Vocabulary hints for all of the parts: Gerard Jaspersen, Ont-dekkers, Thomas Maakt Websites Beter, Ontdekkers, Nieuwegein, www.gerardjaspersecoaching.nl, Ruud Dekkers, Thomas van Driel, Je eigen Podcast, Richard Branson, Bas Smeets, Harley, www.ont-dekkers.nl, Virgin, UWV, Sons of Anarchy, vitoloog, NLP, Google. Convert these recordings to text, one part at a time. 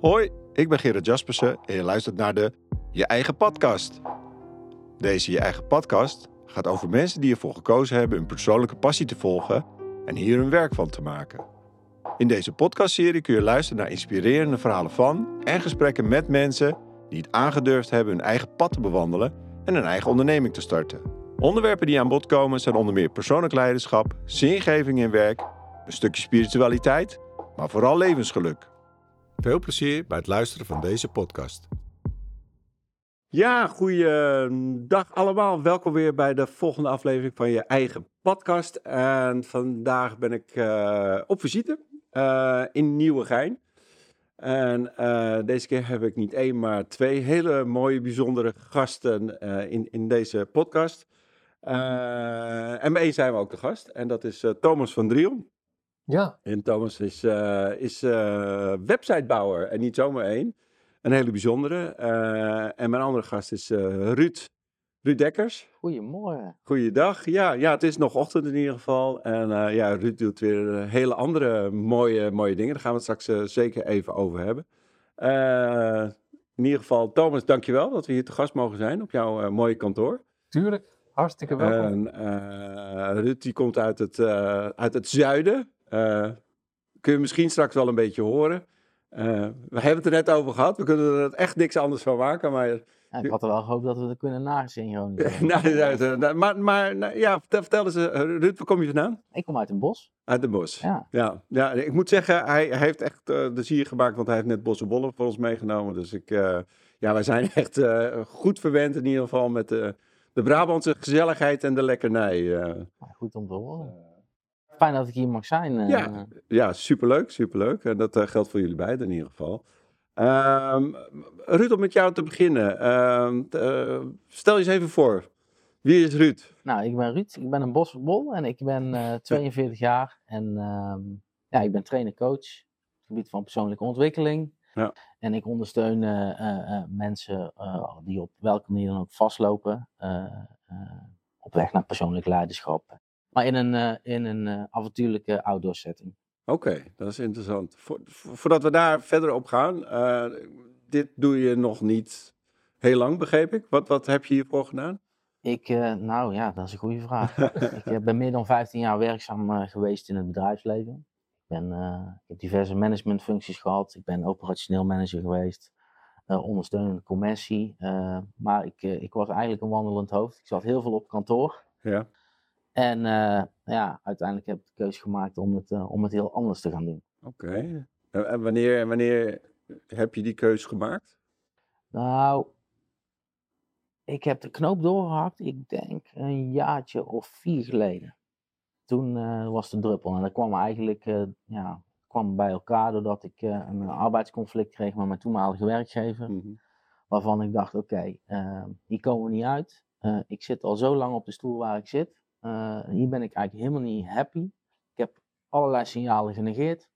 Hoi, ik ben Gerard Jaspersen en je luistert naar de Je eigen Podcast. Deze Je eigen Podcast gaat over mensen die ervoor gekozen hebben hun persoonlijke passie te volgen en hier hun werk van te maken. In deze podcastserie kun je luisteren naar inspirerende verhalen van en gesprekken met mensen die het aangedurfd hebben hun eigen pad te bewandelen en hun eigen onderneming te starten. Onderwerpen die aan bod komen zijn onder meer persoonlijk leiderschap, zingeving in werk, een stukje spiritualiteit, maar vooral levensgeluk. Veel plezier bij het luisteren van deze podcast. Ja, goeiedag allemaal. Welkom weer bij de volgende aflevering van Je eigen Podcast. En vandaag ben ik op visite in Nieuwegein. En deze keer heb ik niet één, maar twee hele mooie, bijzondere gasten in deze podcast. En bij één zijn we ook de gast. En dat is Thomas van Driel. Ja. En Thomas is websitebouwer en niet zomaar één. Een hele bijzondere. En mijn andere gast is Ruud Dekkers. Goedemorgen. Goeiedag. Ja, het is nog ochtend in ieder geval. En Ruud doet weer hele andere mooie dingen. Daar gaan we het straks zeker even over hebben. In ieder geval, Thomas, dankjewel dat we hier te gast mogen zijn op jouw mooie kantoor. Tuurlijk, hartstikke welkom. En Ruud die komt uit het zuiden. Kun je misschien straks wel een beetje horen. We hebben het er net over gehad. We kunnen er echt niks anders van maken. Maar... Ja, ik had er wel gehoopt dat we het kunnen nagesynchroniseerd. Vertel eens, Ruud, waar kom je vandaan? Ik kom uit een bos. Uit een bos, ja. Ik moet zeggen, hij heeft echt de sier gemaakt, want hij heeft net bossenbollen voor ons meegenomen. Dus wij zijn echt goed verwend in ieder geval met de Brabantse gezelligheid en de lekkernij. Goed om te horen. Fijn dat ik hier mag zijn. Ja, superleuk. En dat geldt voor jullie beiden in ieder geval. Ruud, om met jou te beginnen. Stel je eens even voor. Wie is Ruud? Nou, ik ben Ruud. Ik ben een bosbol en ik ben 42 jaar. En ik ben trainer-coach. Op het gebied van persoonlijke ontwikkeling. Ja. En ik ondersteun mensen die op welke manier dan ook vastlopen. Op weg naar persoonlijk leiderschap. Maar in een avontuurlijke outdoor setting. Oké, dat is interessant. Voordat we daar verder op gaan, dit doe je nog niet heel lang, begreep ik. Wat heb je hiervoor gedaan? Dat is een goede vraag. Ik ben meer dan 15 jaar werkzaam geweest in het bedrijfsleven. Ik heb diverse managementfuncties gehad. Ik ben operationeel manager geweest, ondersteunende commercie. Maar ik was eigenlijk een wandelend hoofd. Ik zat heel veel op kantoor. Ja. En uiteindelijk heb ik de keuze gemaakt om het heel anders te gaan doen. Oké. En wanneer heb je die keuze gemaakt? Nou, ik heb de knoop doorgehakt, ik denk een jaartje of 4 geleden. Toen was de druppel. En dat kwam eigenlijk bij elkaar doordat ik een arbeidsconflict kreeg met mijn toenmalige werkgever. Mm-hmm. Waarvan ik dacht, oké, hier komen we niet uit. Ik zit al zo lang op de stoel waar ik zit. Hier ben ik eigenlijk helemaal niet happy. Ik heb allerlei signalen genegeerd.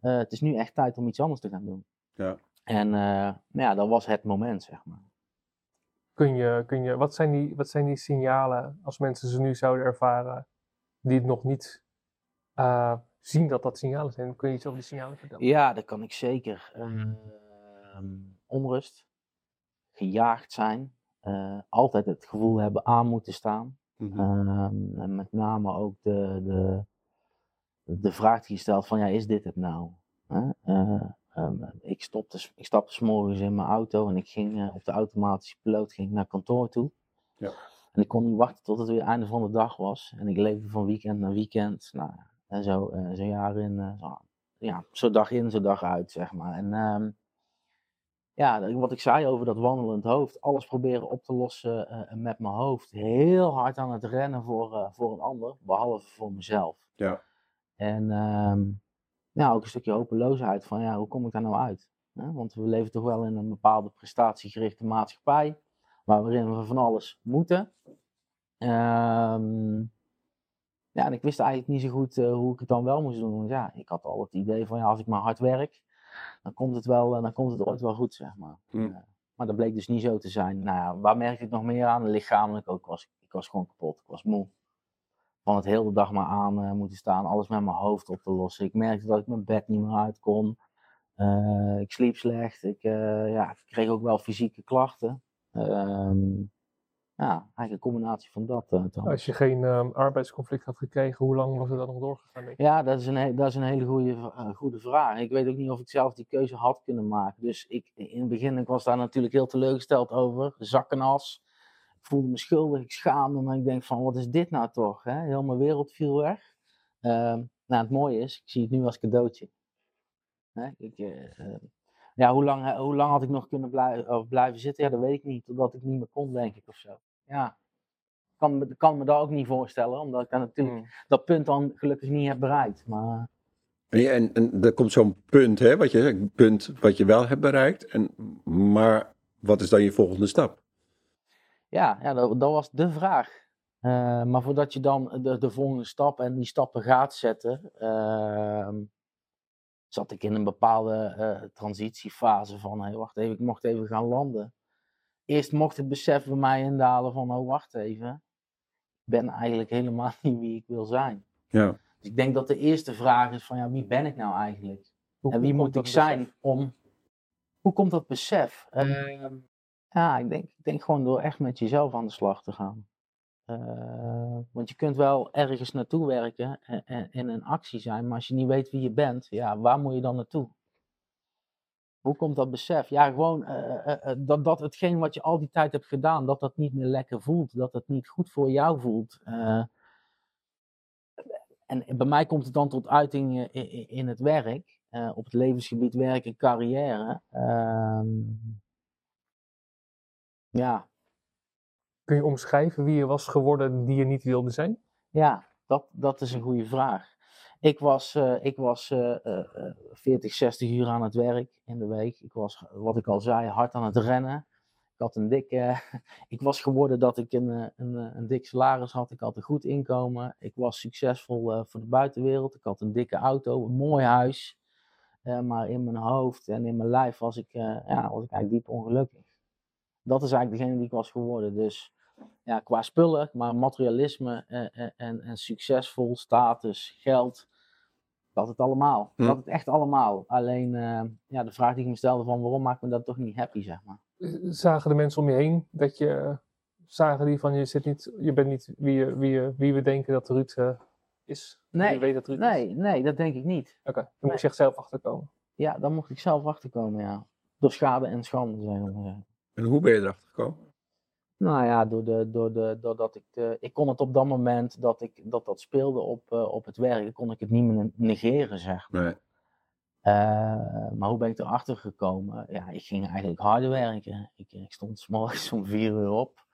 Het is nu echt tijd om iets anders te gaan doen. Ja. En dat was het moment, zeg maar. Wat zijn die signalen, als mensen ze nu zouden ervaren, die het nog niet zien dat signalen zijn? Kun je iets over die signalen vertellen? Ja, dat kan ik zeker. Onrust, gejaagd zijn, altijd het gevoel hebben aan moeten staan. Mm-hmm. En met name ook de vraag die je stelt van, ja, is dit het nou? Ik stapte 's morgens in mijn auto en ik ging op de automatische piloot naar kantoor toe. Ja. En ik kon niet wachten tot het weer einde van de dag was. En ik leefde van weekend naar weekend. Nou, en zo dag in, zo dag uit, zeg maar. En wat ik zei over dat wandelend hoofd, alles proberen op te lossen met mijn hoofd. Heel hard aan het rennen voor een ander, behalve voor mezelf. Ja. En ook een stukje hopeloosheid van, ja, hoe kom ik daar nou uit? Want we leven toch wel in een bepaalde prestatiegerichte maatschappij, waarin we van alles moeten. En ik wist eigenlijk niet zo goed hoe ik het dan wel moest doen. Want ja, ik had al het idee van, ja, als ik maar hard werk, dan komt het ooit wel goed, zeg maar. Mm. Maar dat bleek dus niet zo te zijn. Nou ja, waar merk ik nog meer aan? Lichamelijk ook. Ik was gewoon kapot. Ik was moe. Van het hele dag maar aan moeten staan. Alles met mijn hoofd op te lossen. Ik merkte dat ik mijn bed niet meer uit kon. Ik sliep slecht. Ik kreeg ook wel fysieke klachten. Eigenlijk een combinatie van dat. Als je geen arbeidsconflict had gekregen, hoe lang was het dan nog doorgegaan? Denk ik? Ja, dat is een hele goede vraag. Ik weet ook niet of ik zelf die keuze had kunnen maken. Dus in het begin was daar natuurlijk heel teleurgesteld over. Zak en as. Ik voelde me schuldig, ik schaamde me. Ik denk van, wat is dit nou toch? Hè? Heel mijn wereld viel weg. Het mooie is, ik zie het nu als cadeautje. Hè? Hoe lang had ik nog kunnen blijven zitten? Ja, dat weet ik niet. Totdat ik niet meer kon, denk ik, of zo. Ja, ik kan me dat ook niet voorstellen. Omdat ik dan natuurlijk dat punt dan gelukkig niet heb bereikt. Maar... Ja, en er komt zo'n punt, hè, wat je zegt. Punt wat je wel hebt bereikt. Maar wat is dan je volgende stap? Ja, dat was de vraag. Maar voordat je dan de volgende stap en die stappen gaat zetten... Zat ik in een bepaalde transitiefase van, hey, wacht even, ik mocht even gaan landen. Eerst mocht het besef bij mij indalen van, oh wacht even, ik ben eigenlijk helemaal niet wie ik wil zijn. Ja. Dus ik denk dat de eerste vraag is van, ja, wie ben ik nou eigenlijk? En wie moet ik zijn om... Hoe komt dat besef? Ik denk gewoon door echt met jezelf aan de slag te gaan. Want je kunt wel ergens naartoe werken en in actie zijn, maar als je niet weet wie je bent, ja, waar moet je dan naartoe? Hoe komt dat besef? Ja, gewoon dat hetgeen wat je al die tijd hebt gedaan, dat niet meer lekker voelt, dat het niet goed voor jou voelt. En bij mij komt het dan tot uiting in het werk, op het levensgebied werk en carrière. Kun je omschrijven wie je was geworden die je niet wilde zijn? Ja, dat is een goede vraag. Ik was 40, 60 uur aan het werk in de week. Ik was, wat ik al zei, hard aan het rennen. Ik was geworden dat ik een dik salaris had. Ik had een goed inkomen. Ik was succesvol voor de buitenwereld. Ik had een dikke auto, een mooi huis. Maar in mijn hoofd en in mijn lijf was ik eigenlijk diep ongelukkig. Dat is eigenlijk degene die ik was geworden. Dus... Ja, qua spullen, maar materialisme en succesvol, status, geld, dat het allemaal. Dat het echt allemaal. Alleen de vraag die ik me stelde van waarom maakt me dat toch niet happy, zeg maar. Zagen de mensen om je heen dat je, zagen die van je bent niet wie we denken dat Ruud is? Nee, je weet dat Ruud is. Nee, dat denk ik niet. Oké, dan moest je echt zelf achterkomen. Ja, dan mocht ik zelf achterkomen, ja. Door schade en schande, zeg maar. En hoe ben je erachter gekomen? Nou ja, doordat ik kon het op dat moment dat speelde op het werk, kon ik het niet meer negeren, zeg maar. Nee. Maar hoe ben ik erachter gekomen? Ja, ik ging eigenlijk harder werken. Ik stond 's morgens om 4 uur op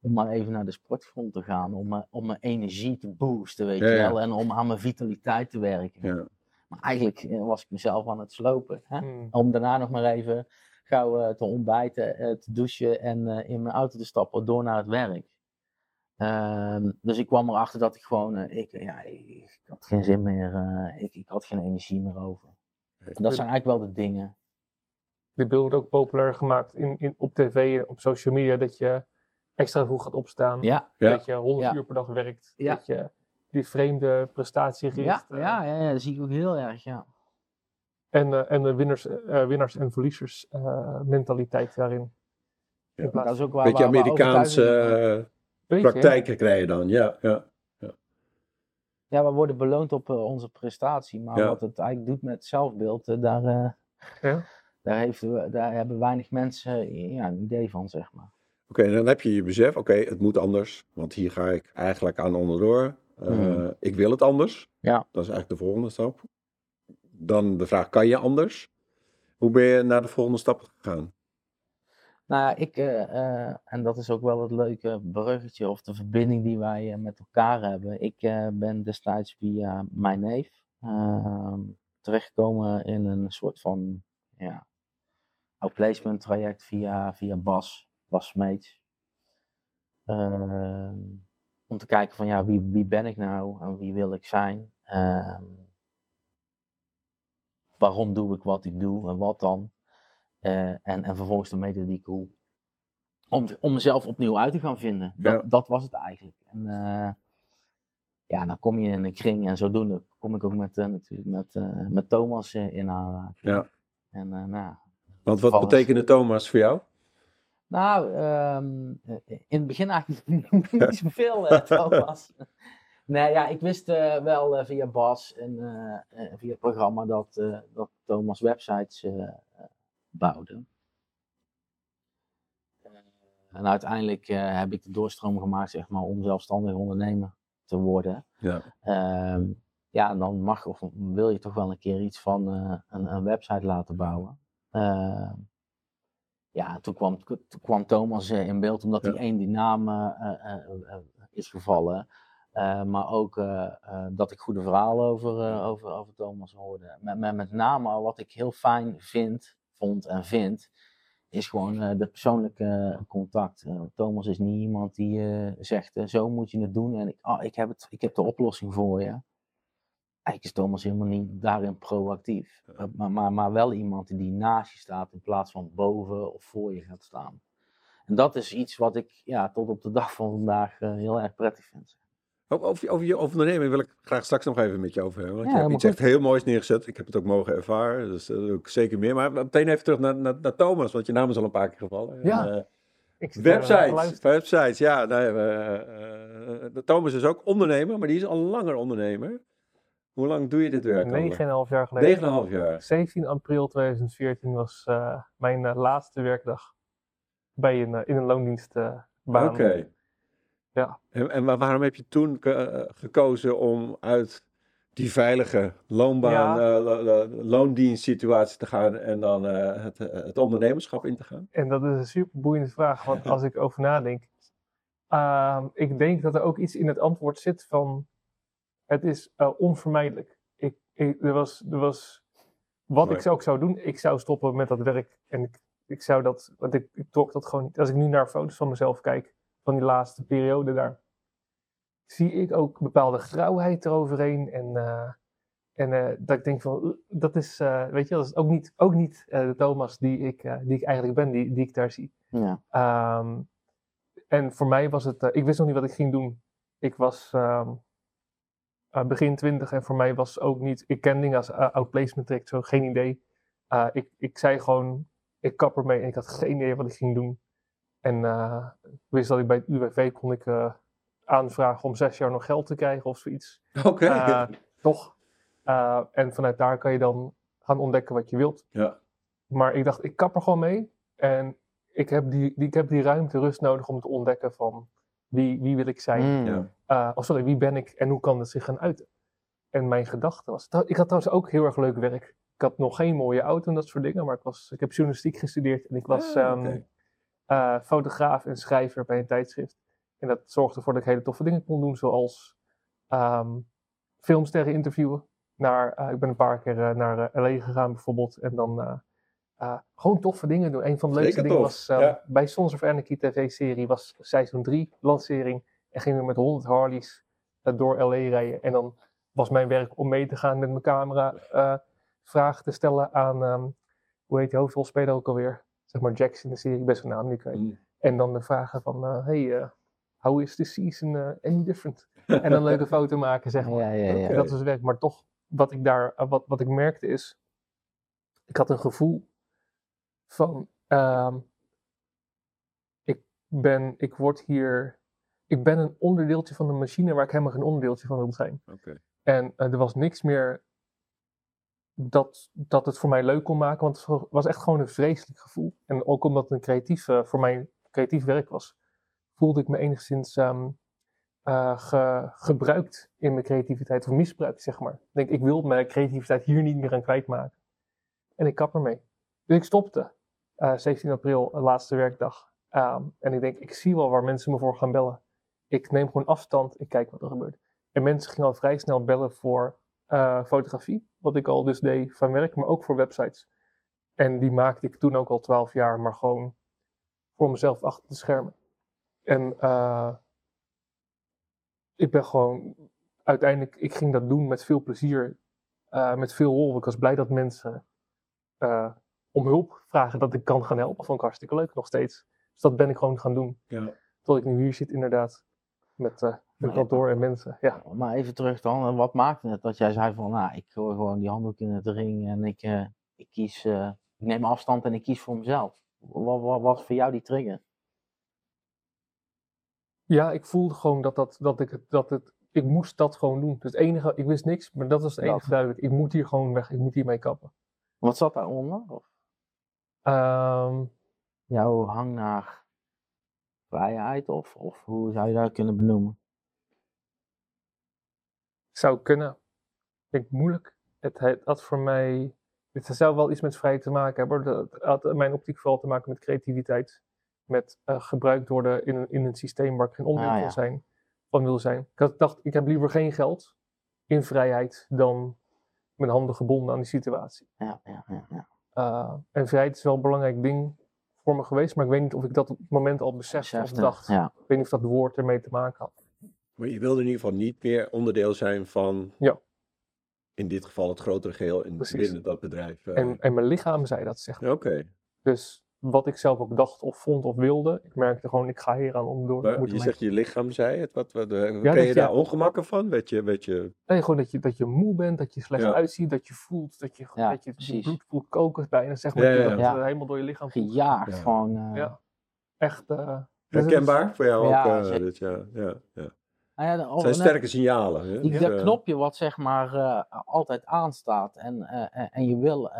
om maar even naar de sportschool te gaan, om mijn energie te boosten, weet je wel, en om aan mijn vitaliteit te werken. Ja. Maar eigenlijk was ik mezelf aan het slopen, hè? Om daarna nog maar even... te ontbijten, te douchen en in mijn auto te stappen door naar het werk. Dus ik kwam erachter dat ik gewoon... Ik had geen zin meer. Ik had geen energie meer over. En dat zijn eigenlijk wel de dingen. Dit beeld wordt ook populair gemaakt op tv en op social media. Dat je extra vroeg gaat opstaan. Ja. Dat je 100 uur per dag werkt. Ja. Dat je die vreemde prestatie richt. Ja, dat zie ik ook heel erg, ja. En de winnaars- en verliezers-mentaliteit daarin. Ja, dat is ook waar, beetje Amerikaanse praktijken krijg je dan, ja. Ja, we worden beloond op onze prestatie, maar wat het eigenlijk doet met zelfbeeld, daar hebben weinig mensen een idee van, zeg maar. Oké, dan heb je je besef, het moet anders, want hier ga ik eigenlijk aan onderdoor. Ik wil het anders, dat is eigenlijk de volgende stap. Dan de vraag, kan je anders? Hoe ben je naar de volgende stap gegaan? Nou ja, en dat is ook wel het leuke bruggetje of de verbinding die wij met elkaar hebben. Ik ben destijds via mijn neef terechtgekomen in een soort van outplacement traject via Bas Smeets. Om te kijken van wie ben ik nou en wie wil ik zijn? Waarom doe ik wat ik doe en wat dan? En vervolgens de methodiek hoe. Om mezelf opnieuw uit te gaan vinden. Dat was het eigenlijk. En dan kom je in een kring en zodoende kom ik ook met Thomas in aanraking. Ja. En, nou, want wat betekende Thomas voor jou? Nou, in het begin eigenlijk niet zoveel, Thomas. Nee, ja, ik wist wel via Bas en via het programma dat Thomas websites bouwde. En uiteindelijk heb ik de doorstroom gemaakt, zeg maar, om zelfstandig ondernemer te worden. Ja, ja, dan mag of wil je toch wel een keer iets van een website laten bouwen. Ja, toen kwam Thomas in beeld, omdat hij die naam is gevallen. Maar ook dat ik goede verhalen over Thomas hoorde. Met name wat ik heel fijn vond, is gewoon dat persoonlijke contact. Thomas is niet iemand die zegt, zo moet je het doen en ik heb de oplossing voor je. Eigenlijk is Thomas helemaal niet daarin proactief. Maar wel iemand die naast je staat in plaats van boven of voor je gaat staan. En dat is iets wat ik tot op de dag van vandaag heel erg prettig vind. Over je onderneming wil ik graag straks nog even met je over hebben. Want je hebt iets echt heel moois neergezet. Ik heb het ook mogen ervaren. Dus dat doe ik zeker meer. Maar meteen even terug naar Thomas. Want je naam is al een paar keer gevallen. Ja. En, websites. Ja, Thomas is ook ondernemer. Maar die is al langer ondernemer. Hoe lang doe je dit werk? 9,5 jaar geleden. 9,5 jaar. 17 april 2014 was mijn laatste werkdag bij in een loondienstbaan. Oké. Ja. En waarom heb je toen gekozen om uit die veilige loonbaan, loondienstsituatie te gaan en dan het ondernemerschap in te gaan? En dat is een super boeiende vraag, want als ik over nadenk, ik denk dat er ook iets in het antwoord zit van, het is onvermijdelijk. Ik ook zou doen, ik zou stoppen met dat werk en ik zou dat, want ik trok dat gewoon niet. Als ik nu naar foto's van mezelf kijk, van die laatste periode daar, zie ik ook bepaalde grauwheid eroverheen. En dat ik denk van, dat is, weet je, dat is ook niet de Thomas die ik eigenlijk ben, die ik daar zie. Ja. En voor mij was het, ik wist nog niet wat ik ging doen. Ik was begin 20 en voor mij was ook niet, ik ken dingen als outplacement track, zo, geen idee. Ik zei gewoon, ik kap ermee en ik had geen idee wat ik ging doen. En wist dat ik bij het UWV kon ik aanvragen om 6 jaar nog geld te krijgen of zoiets. Oké. Toch. En vanuit daar kan je dan gaan ontdekken wat je wilt. Ja. Maar ik dacht, ik kap er gewoon mee. En ik heb die ruimte, rust nodig om te ontdekken van wie wil ik zijn. Wie ben ik en hoe kan dat zich gaan uiten? En mijn gedachte was, ik had trouwens ook heel erg leuk werk. Ik had nog geen mooie auto en dat soort dingen. Maar ik heb journalistiek gestudeerd en ik was... fotograaf en schrijver bij een tijdschrift. En dat zorgde ervoor dat ik hele toffe dingen kon doen, zoals filmsterren interviewen. Ik ben een paar keer naar L.A. gegaan bijvoorbeeld. En dan gewoon toffe dingen doen. Een van de leukste dingen was bij Sons of Anarchy tv-serie was seizoen 3 lancering. En gingen we met 100 Harleys door L.A. rijden. En dan was mijn werk om mee te gaan met mijn camera. Vragen te stellen aan, hoe heet die hoofdrolspeler ook alweer? Zeg maar Jackson in de serie, best wel naam nu kwijt. En dan de vragen van, how is the season any different? En dan een leuke foto maken, zeg maar. Okay. Dat was werk. Maar toch, wat ik daar, wat ik merkte is, ik had een gevoel van, ik ben een onderdeeltje van de machine waar ik helemaal geen onderdeeltje van wil zijn. Okay. En er was niks meer dat het voor mij leuk kon maken, want het was echt gewoon een vreselijk gevoel. En ook omdat het een creatief werk was, voelde ik me enigszins gebruikt in mijn creativiteit, of misbruikt, zeg maar. Ik wil mijn creativiteit hier niet meer aan kwijtmaken. En ik kap ermee. Dus ik stopte, 17 april, laatste werkdag. En ik denk, ik zie wel waar mensen me voor gaan bellen. Ik neem gewoon afstand, ik kijk wat er gebeurt. En mensen gingen al vrij snel bellen voor fotografie, wat ik al dus deed van werk, maar ook voor websites. En die maakte ik toen ook al 12 jaar, maar gewoon voor mezelf achter de schermen. En ik ben gewoon uiteindelijk, ik ging dat doen met veel plezier, met veel rol. Ik was blij dat mensen om hulp vragen, dat ik kan gaan helpen. Dat vond ik hartstikke leuk nog steeds. Dus dat ben ik gewoon gaan doen. Ja. Tot ik nu hier zit inderdaad met... het kantoor en mensen, ja. Maar even terug dan, wat maakte het dat jij zei van, nou, ik gooi gewoon die handdoek in het ring en ik, Ik neem afstand en ik kies voor mezelf. Wat is voor jou die trigger? Ja, ik voelde gewoon ik moest dat gewoon doen. Dus het enige, ik wist niks, maar dat was het enige duidelijk. Ik moet hier gewoon weg, ik moet hiermee kappen. Wat zat daaronder? Jouw hang naar vrijheid of hoe zou je dat kunnen benoemen? Zou kunnen. Ik denk moeilijk. Het had voor mij... Het zou wel iets met vrijheid te maken hebben. Het had in mijn optiek vooral te maken met creativiteit. Met gebruikt worden in een systeem waar ik geen onderdeel van wil zijn. Ik dacht, ik heb liever geen geld in vrijheid dan mijn handen gebonden aan die situatie. Ja. En vrijheid is wel een belangrijk ding voor me geweest. Maar ik weet niet of ik dat op het moment al besefte of dacht. Ja. Ik weet niet of dat woord ermee te maken had. Maar je wilde in ieder geval niet meer onderdeel zijn van... Ja. In dit geval het grotere geheel binnen dat bedrijf. En mijn lichaam zei dat, zeg maar. Oké. Dus wat ik zelf ook dacht of vond of wilde, ik merkte gewoon, ik ga hier aan onderdoor. Je zegt je lichaam zei het, kreeg je daar ongemakken van? Weet je... Nee, gewoon dat je moe bent, dat je slecht uitziet, dat je voelt, dat je bloed voelt koken bijna, zeg maar. Dat helemaal door je lichaam voelt. Gejaagd gewoon. Ja, echt. Herkenbaar voor jou ook? Ja. Het zijn sterke signalen. Hè? Dat knopje wat zeg maar altijd aanstaat en je wil,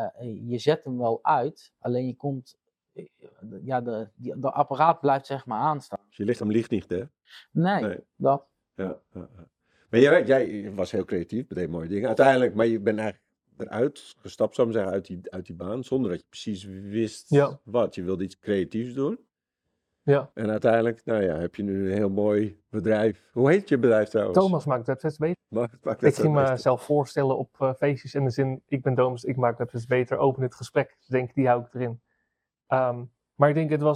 je zet hem wel uit, alleen je komt, de apparaat blijft zeg maar aanstaan. Dus je lichaam liegt niet, hè? Nee. Dat. Ja. Maar jij was heel creatief, deed mooie dingen. Uiteindelijk, maar je bent eigenlijk eruit gestapt, zou ik zeggen, uit die baan, zonder dat je precies wist wat. Je wilde iets creatiefs doen. Ja. En uiteindelijk, heb je nu een heel mooi bedrijf. Hoe heet je bedrijf trouwens? Thomas Maakt Websites Beter. Ik ging mezelf voorstellen op feestjes in de zin, ik ben Thomas, ik maak Websites Beter, open het gesprek. Dus denk, die hou ik erin. Maar ik denk,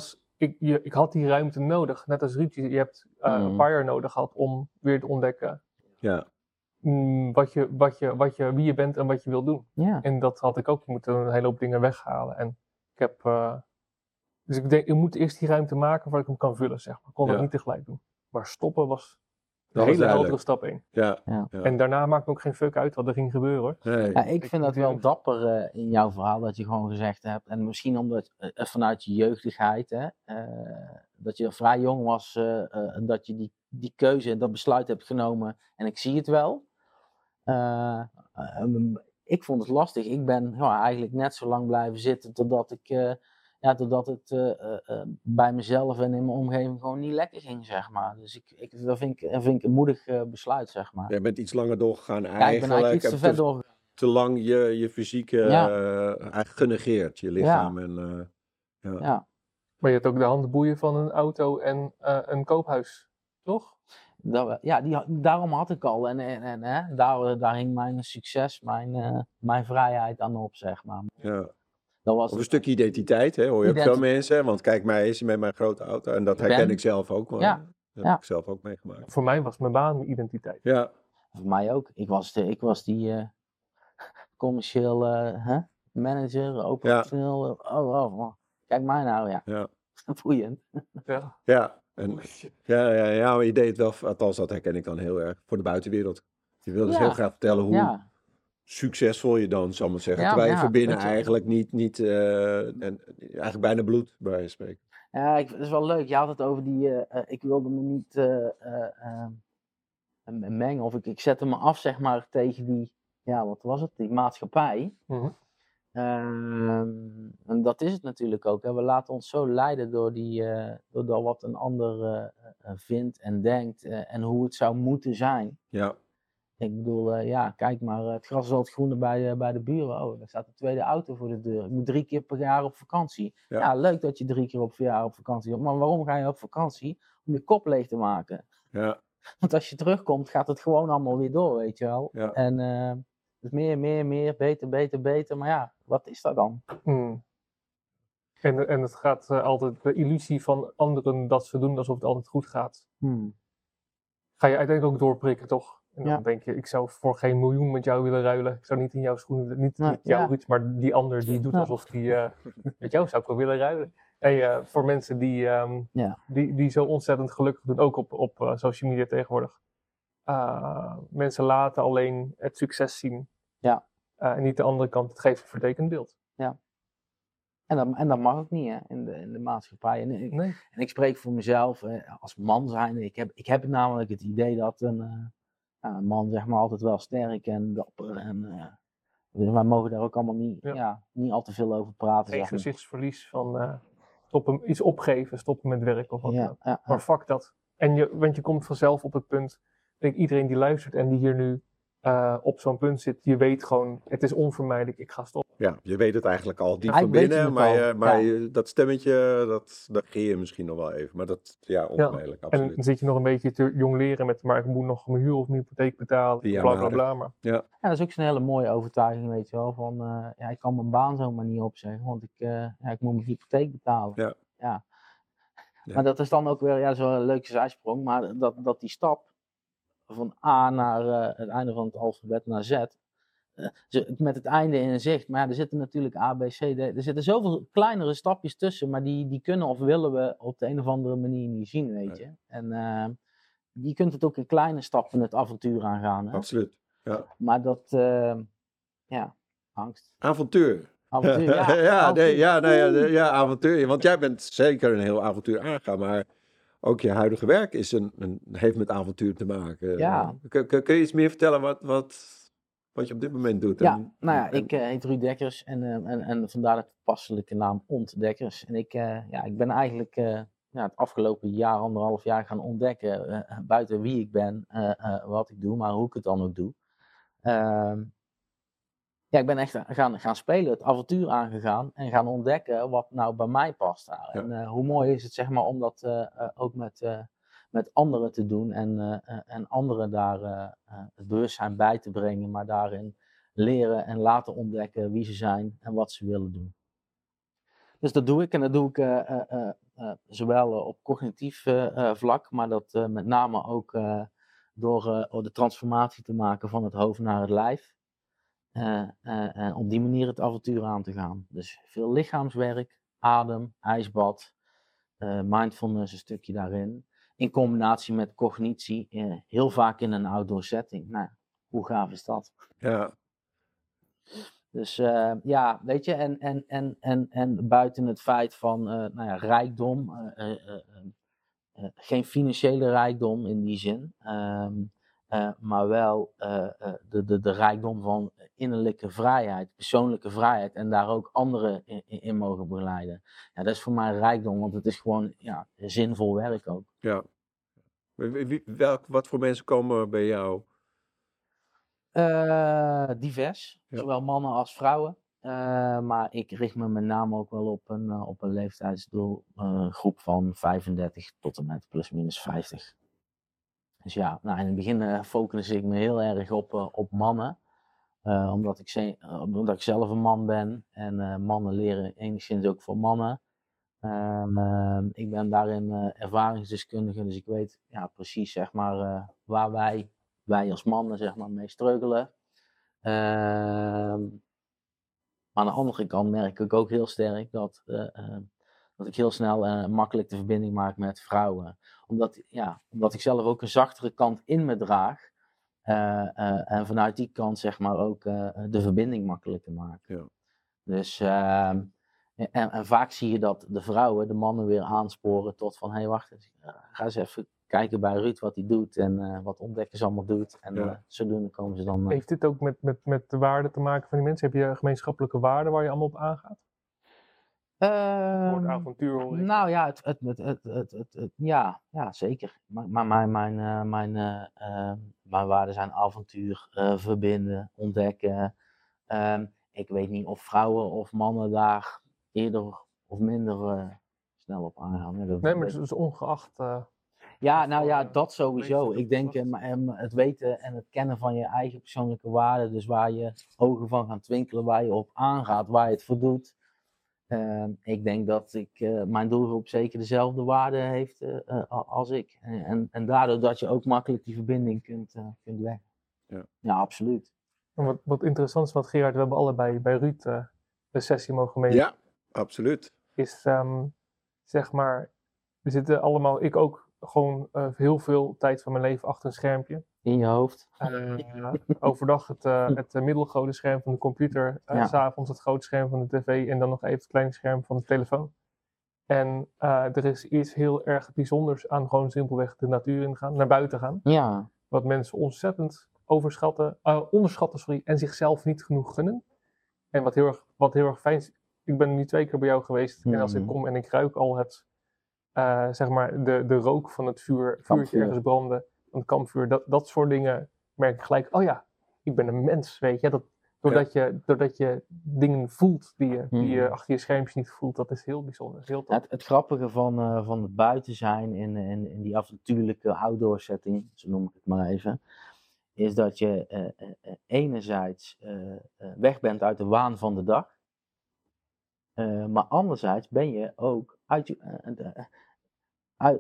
ik had die ruimte nodig. Net als Ruud, je hebt een paar jaar nodig gehad om weer te ontdekken wie je bent en wat je wil doen. Ja. En dat had ik ook. Je moet een hele hoop dingen weghalen. En ik heb... Dus ik denk, ik moet eerst die ruimte maken waar ik hem kan vullen, zeg maar. Ik kon dat niet tegelijk doen. Maar stoppen was een hele heldere stap in. Ja. En daarna maakt me ook geen fuck uit wat er ging gebeuren, hoor. Nee. Ja, ik vind dat wel dapper in jouw verhaal, dat je gewoon gezegd hebt. En misschien omdat vanuit je jeugdigheid, hè, dat je vrij jong was, dat je die keuze en dat besluit hebt genomen. En ik zie het wel. Ik vond het lastig. Ik ben eigenlijk net zo lang blijven zitten totdat ik... totdat het bij mezelf en in mijn omgeving gewoon niet lekker ging, zeg maar. Dus dat vind ik een moedig besluit, zeg maar. Je bent iets langer doorgegaan eigenlijk. Ja, ik ben eigenlijk iets te ver doorgegaan. Te lang je fysiek genegeerd, je lichaam. Ja. En. Maar je hebt ook de handboeien van een auto en een koophuis, toch? Daarom had ik al. Daar hing mijn succes, mijn vrijheid aan op, zeg maar. Ja. Of een stukje identiteit, hè? Hoor je ook veel mensen. Want kijk, mij is met mijn grote auto. En dat herken ik zelf ook wel. Ja. Dat heb ik zelf ook meegemaakt. Voor mij was mijn baan mijn identiteit. Ja. Voor mij ook. Ik was die commercieel manager, operationeel. Kijk mij nou, ja. Boeiend. Ja. Maar je deed het wel, althans dat herken ik dan heel erg, voor de buitenwereld. Je wilde dus heel graag vertellen hoe... Ja. Succesvol je dan, zal ik maar zeggen. Terwijl je van binnen eigenlijk niet eigenlijk bijna bloed bij je spreken. Ja, dat is wel leuk. Je had het over die... ik wilde me niet mengen. Of ik zette me af, zeg maar, tegen die... Ja, wat was het? Die maatschappij. Mm-hmm. En dat is het natuurlijk ook. Hè. We laten ons zo leiden door wat een ander vindt en denkt. En hoe het zou moeten zijn. Ja. Ik bedoel, kijk maar, het gras is altijd groener bij de buren. Oh, daar staat de tweede auto voor de deur. Ik moet 3 keer per jaar op vakantie. Ja, leuk dat je 3 keer per jaar op vakantie gaat. Maar waarom ga je op vakantie? Om je kop leeg te maken. Ja. Want als je terugkomt, gaat het gewoon allemaal weer door, weet je wel. Ja. En dus meer, beter. Maar ja, wat is dat dan? Mm. En het gaat altijd de illusie van anderen dat ze doen alsof het altijd goed gaat. Mm. Ga je uiteindelijk ook doorprikken, toch? En dan denk je, ik zou voor geen miljoen met jou willen ruilen. Ik zou niet in jouw schoenen, Ruud, maar die ander die doet alsof die met jou zou ik willen ruilen. Hey, voor mensen die zo ontzettend gelukkig doen, ook op social media tegenwoordig. Mensen laten alleen het succes zien. Ja. En niet de andere kant, het geeft een vertekend beeld. Ja. En dat mag ook niet, hè, in de maatschappij. En ik spreek voor mezelf als man zijnde. Ik heb namelijk het idee dat een man, zeg maar, altijd wel sterk en dapper en... dus wij mogen daar ook allemaal niet al te veel over praten. Geen gezichtsverlies van stoppen, iets opgeven, stoppen met werk of wat dan ook. Ja. Maar fuck dat. Want je komt vanzelf op het punt, denk iedereen die luistert en die hier nu op zo'n punt zit, je weet gewoon, het is onvermijdelijk, ik ga stoppen. Ja, je weet het eigenlijk al diep van binnen, maar dat stemmetje, dat reageer je misschien nog wel even. Maar dat, onvermijdelijk, absoluut. En dan zit je nog een beetje te jong leren met, maar ik moet nog mijn huur of mijn hypotheek betalen, bla bla bla. Maar. Ja. Ja, dat is ook zo'n hele mooie overtuiging, weet je wel, van ik kan mijn baan zomaar niet opzeggen, want ik moet mijn hypotheek betalen. Ja. Ja. Ja. Maar dat is dan ook weer zo'n leuke zijsprong, maar dat die stap van A naar het einde van het alfabet naar Z, met het einde in zicht. Maar er zitten natuurlijk A, B, C, D. Er zitten zoveel kleinere stapjes tussen, maar die kunnen of willen we op de een of andere manier niet zien, weet je. Ja. En je kunt het ook in kleine stappen het avontuur aangaan. Hè? Absoluut, ja. Maar dat, angst. Avontuur. Avontuur, ja. Avontuur. Want jij bent zeker een heel avontuur aangegaan, maar... Ook je huidige werk is heeft met avontuur te maken. Ja. Kun je iets meer vertellen wat je op dit moment doet? Ja, ik heet Ruud Dekkers en vandaar de toepasselijke naam Ont-dekkers. En ik ben eigenlijk het afgelopen jaar, 1,5 jaar gaan ontdekken buiten wie ik ben, wat ik doe, maar hoe ik het dan ook doe. Ik ben echt gaan spelen, het avontuur aangegaan en gaan ontdekken wat nou bij mij past. Ja. En hoe mooi is het, zeg maar, om dat ook met anderen te doen en anderen daar het bewustzijn bij te brengen, maar daarin leren en laten ontdekken wie ze zijn en wat ze willen doen. Dus dat doe ik en dat doe ik zowel op cognitief vlak, maar dat met name ook door de transformatie te maken van het hoofd naar het lijf. En op die manier het avontuur aan te gaan. Dus veel lichaamswerk, adem, ijsbad, mindfulness een stukje daarin. In combinatie met cognitie, heel vaak in een outdoor setting. Nou, hoe gaaf is dat? Ja. Dus weet je, en buiten het feit van rijkdom, geen financiële rijkdom in die zin... maar wel de rijkdom van innerlijke vrijheid, persoonlijke vrijheid en daar ook anderen in mogen begeleiden. Ja, dat is voor mij rijkdom, want het is gewoon zinvol werk ook. Ja. Wat voor mensen komen bij jou? Divers, zowel mannen als vrouwen. Maar ik richt me met name ook wel op een leeftijdsgroep van 35 tot en met plus minus 50. Dus in het begin focus ik me heel erg op mannen, omdat ik zelf een man ben en mannen leren enigszins ook voor mannen. Ik ben daarin ervaringsdeskundige, dus ik weet precies, zeg maar, waar wij als mannen, zeg maar, mee struggelen. Maar aan de andere kant merk ik ook heel sterk dat ik heel snel en makkelijk de verbinding maak met vrouwen. Omdat ik zelf ook een zachtere kant in me draag. En vanuit die kant, zeg maar, ook de verbinding makkelijker maak. Ja. Dus, en vaak zie je dat de vrouwen de mannen weer aansporen tot van... Hé, wacht eens, ga eens even kijken bij Ruud wat hij doet en wat Ont-dekkers allemaal doet. En zodoende komen ze dan... Heeft dit ook met de waarden te maken van die mensen? Heb je gemeenschappelijke waarden waar je allemaal op aangaat? Wordt avontuur hoor. Nou ja, zeker. Maar mijn waarden zijn avontuur, verbinden, ontdekken. Ik weet niet of vrouwen of mannen daar eerder of minder snel op aangaan. Nee, maar het is ongeacht. Dat sowieso. Ik denk het weten en het kennen van je eigen persoonlijke waarden, dus waar je ogen van gaan twinkelen, waar je op aangaat, waar je het voor doet. Ik denk dat mijn doelgroep zeker dezelfde waarde heeft als ik. En daardoor dat je ook makkelijk die verbinding kunt leggen. Ja, absoluut. En wat interessant is, want Gerard, we hebben allebei bij Ruud de sessie mogen meedoen. Ja, absoluut. Is, zeg maar, we zitten allemaal, ik ook, gewoon heel veel tijd van mijn leven achter een schermpje. In je hoofd. Overdag het middelgrote scherm van de computer. S'avonds het grote scherm van de tv. En dan nog even het kleine scherm van de telefoon. En er is iets heel erg bijzonders aan gewoon simpelweg de natuur in gaan. Naar buiten gaan. Ja. Wat mensen ontzettend onderschatten, en zichzelf niet genoeg gunnen. En wat heel erg fijn is. Ik ben nu 2 keer bij jou geweest. Mm-hmm. En als ik kom en ik ruik al het... zeg maar de rook van het vuurtje ergens branden, van het kampvuur, dat soort dingen merk ik gelijk. Oh ja, ik ben een mens, weet je. Doordat je dingen voelt die je achter je schermpjes niet voelt, dat is heel bijzonder. Heel tof. Het grappige van het buiten zijn in die avontuurlijke outdoor setting, zo noem ik het maar even, is dat je enerzijds weg bent uit de waan van de dag. Maar anderzijds ben je ook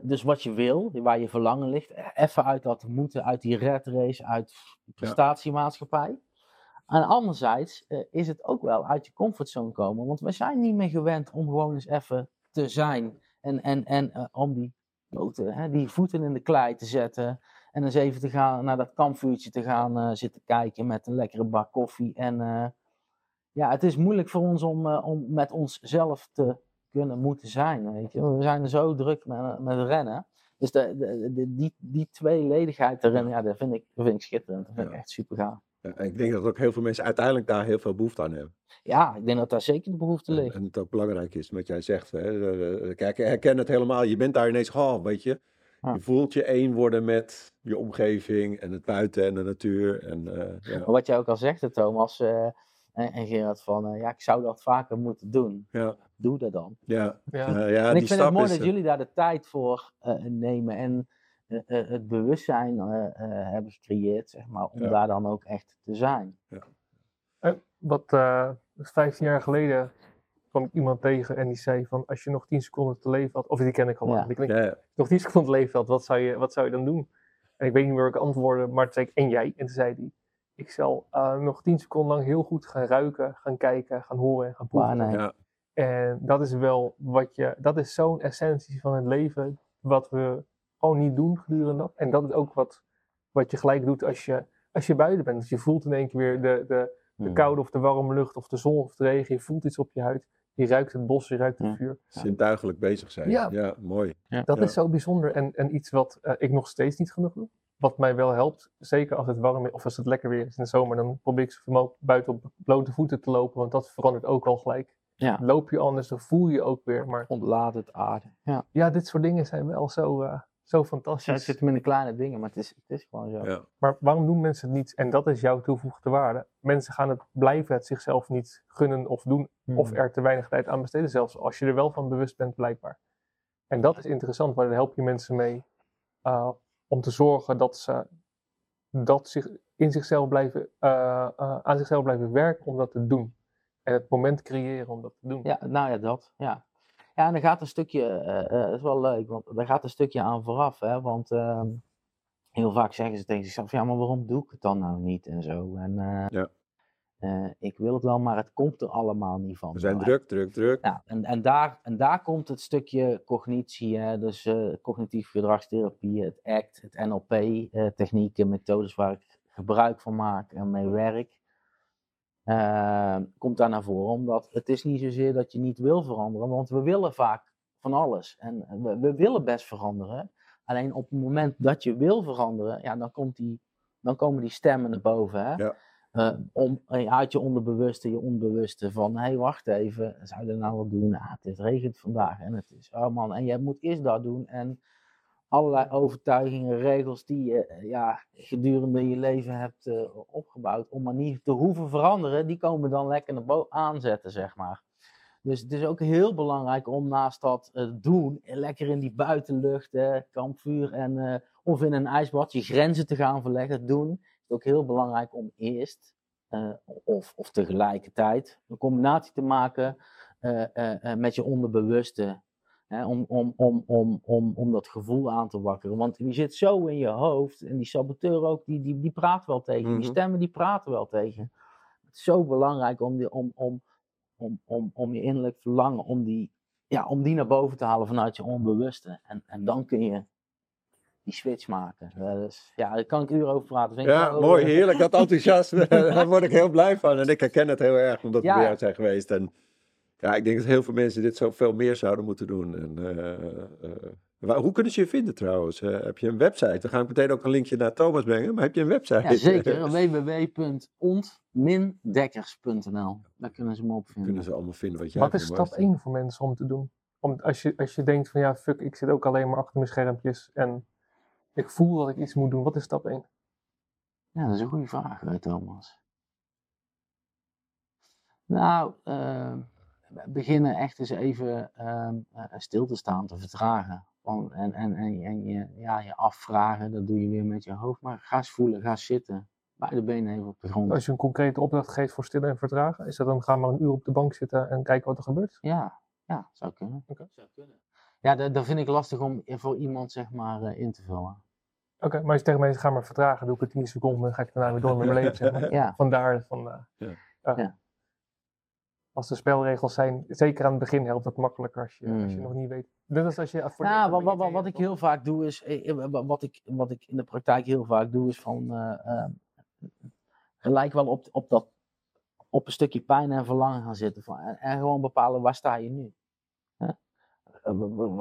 dus wat je wil, waar je verlangen ligt, even uit dat moeten, uit die red race, uit de prestatiemaatschappij. En anderzijds is het ook wel uit je comfortzone komen, want we zijn niet meer gewend om gewoon eens even te zijn en om die poten, die voeten in de klei te zetten en eens even te gaan naar dat kampvuurtje te gaan zitten kijken met een lekkere bak koffie en... het is moeilijk voor ons om met onszelf te moeten zijn, weet je. We zijn zo druk met rennen. Dus die tweeledigheid erin, dat vind ik schitterend. Dat vind ik echt super gaaf. Ja, en ik denk dat ook heel veel mensen uiteindelijk daar heel veel behoefte aan hebben. Ja, ik denk dat daar zeker de behoefte ligt. En het ook belangrijk is, wat jij zegt. Hè? Kijk, herken het helemaal. Je bent daar ineens, weet je. Je voelt je één worden met je omgeving en het buiten en de natuur. En, Maar wat jij ook al zegt, Thomas... En Gerard van, ik zou dat vaker moeten doen. Ja. Doe dat dan. Ja. Ja. En ik vind het mooi dat jullie daar de tijd voor nemen en het bewustzijn hebben gecreëerd, zeg maar, om daar dan ook echt te zijn. Ja. Wat 15 jaar geleden kwam ik iemand tegen en die zei van, als je nog 10 seconden te leven had, of die ken ik al wel. Nog 10 seconden te leven had, wat zou je dan doen? En ik weet niet meer welke antwoorden, maar toen zei ik, en jij? En toen zei hij, ik zal nog 10 seconden lang heel goed gaan ruiken, gaan kijken, gaan horen en gaan proeven. Ah, nee. Ja. En dat is wel dat is zo'n essentie van het leven, wat we gewoon niet doen gedurende dat. En dat is ook wat je gelijk doet als je buiten bent. Dus je voelt in één keer weer de koude of de warme lucht of de zon of de regen. Je voelt iets op je huid. Je ruikt het bos, je ruikt het vuur. Zintuigelijk bezig zijn. Ja, mooi. Ja. Dat is zo bijzonder en iets wat ik nog steeds niet genoeg doe. Wat mij wel helpt, zeker als het warm is of als het lekker weer is in de zomer, dan probeer ik zoveel mogelijk buiten op blote voeten te lopen, want dat verandert ook al gelijk. Ja. Loop je anders, dan voel je ook weer. Maar... ontlaat het aarde. Ja. Dit soort dingen zijn wel zo fantastisch. Ja, het zit hem in de kleine dingen, maar het is gewoon zo. Ja. Maar waarom doen mensen het niet? En dat is jouw toegevoegde waarde. Mensen gaan het zichzelf niet gunnen of doen, of er te weinig tijd aan besteden, zelfs als je er wel van bewust bent, blijkbaar. En dat is interessant, want daar help je mensen mee... om te zorgen dat ze aan zichzelf blijven werken om dat te doen. En het moment creëren om dat te doen. Ja, nou ja, dat. Ja, ja en er gaat een stukje, dat is wel leuk, want er gaat een stukje aan vooraf. Hè? Want heel vaak zeggen ze tegen zichzelf, maar waarom doe ik het dan nou niet en zo. En, ik wil het wel, maar het komt er allemaal niet van. We zijn druk. Ja, en daar komt het stukje cognitie, dus cognitieve gedragstherapie, het ACT, het NLP, technieken, methodes waar ik gebruik van maak en mee werk, komt daar naar voren. Omdat het is niet zozeer dat je niet wil veranderen, want we willen vaak van alles. En we willen best veranderen, alleen op het moment dat je wil veranderen, dan komen die stemmen naar boven, hè? Ja. Uit je onderbewuste, je onbewuste van, wacht even, zou je dat nou wel doen? Het regent vandaag en het is, en jij moet eerst dat doen. En allerlei overtuigingen, regels die je gedurende je leven hebt opgebouwd, om maar niet te hoeven veranderen, die komen dan lekker naar boven aanzetten, zeg maar. Dus het is ook heel belangrijk om naast dat doen, lekker in die buitenlucht, kampvuur of in een ijsbad, je grenzen te gaan verleggen, doen. Het is ook heel belangrijk om eerst of tegelijkertijd een combinatie te maken met je onderbewuste. Hè, om dat gevoel aan te wakkeren. Want die zit zo in je hoofd. En die saboteur ook, die praat wel tegen. Mm-hmm. Die stemmen, die praten wel tegen. Het is zo belangrijk om je innerlijk verlangen, om die naar boven te halen vanuit je onbewuste. En dan kun je die switch maken. Dus, ja, daar kan ik uren over praten. Vind ja, ik mooi, over. Heerlijk, dat enthousiasme. Daar word ik heel blij van. En ik herken het heel erg, omdat we bij jou zijn geweest. En ja, ik denk dat heel veel mensen dit zo veel meer zouden moeten doen. En, hoe kunnen ze je vinden trouwens? Heb je een website? Dan ga ik meteen ook een linkje naar Thomas brengen. Maar heb je een website? Ja, zeker. www.ont-dekkers.nl. Daar kunnen ze me op vinden. Kunnen ze allemaal vinden wat jij doet. Wat is stap 1 voor mensen om te doen? Om, als je denkt van ja, fuck, ik zit ook alleen maar achter mijn schermpjes. En ik voel dat ik iets moet doen. Wat is stap 1? Ja, dat is een goede vraag, Thomas. Nou, beginnen echt eens even stil te staan, te vertragen. Je afvragen, dat doe je weer met je hoofd. Maar ga eens voelen, ga eens zitten. Beide benen even op de grond. Als je een concrete opdracht geeft voor stillen en vertragen, is dat dan ga maar een uur op de bank zitten en kijken wat er gebeurt? Ja, zou kunnen. Okay. Zou kunnen. Ja, dat vind ik lastig om voor iemand zeg maar in te vullen. Oké, maar als je tegen mij zegt, ga maar vertragen, doe ik het 10 seconden, dan ga ik daarna weer door met mijn leven. Zeg maar. Ja. Vandaar. Als de spelregels zijn, zeker aan het begin helpt dat makkelijker als je nog niet weet. Net als als je voor wat ik heel vaak doe is, wat ik in de praktijk heel vaak doe is van gelijk wel op een stukje pijn en verlangen gaan zitten en gewoon bepalen waar sta je nu.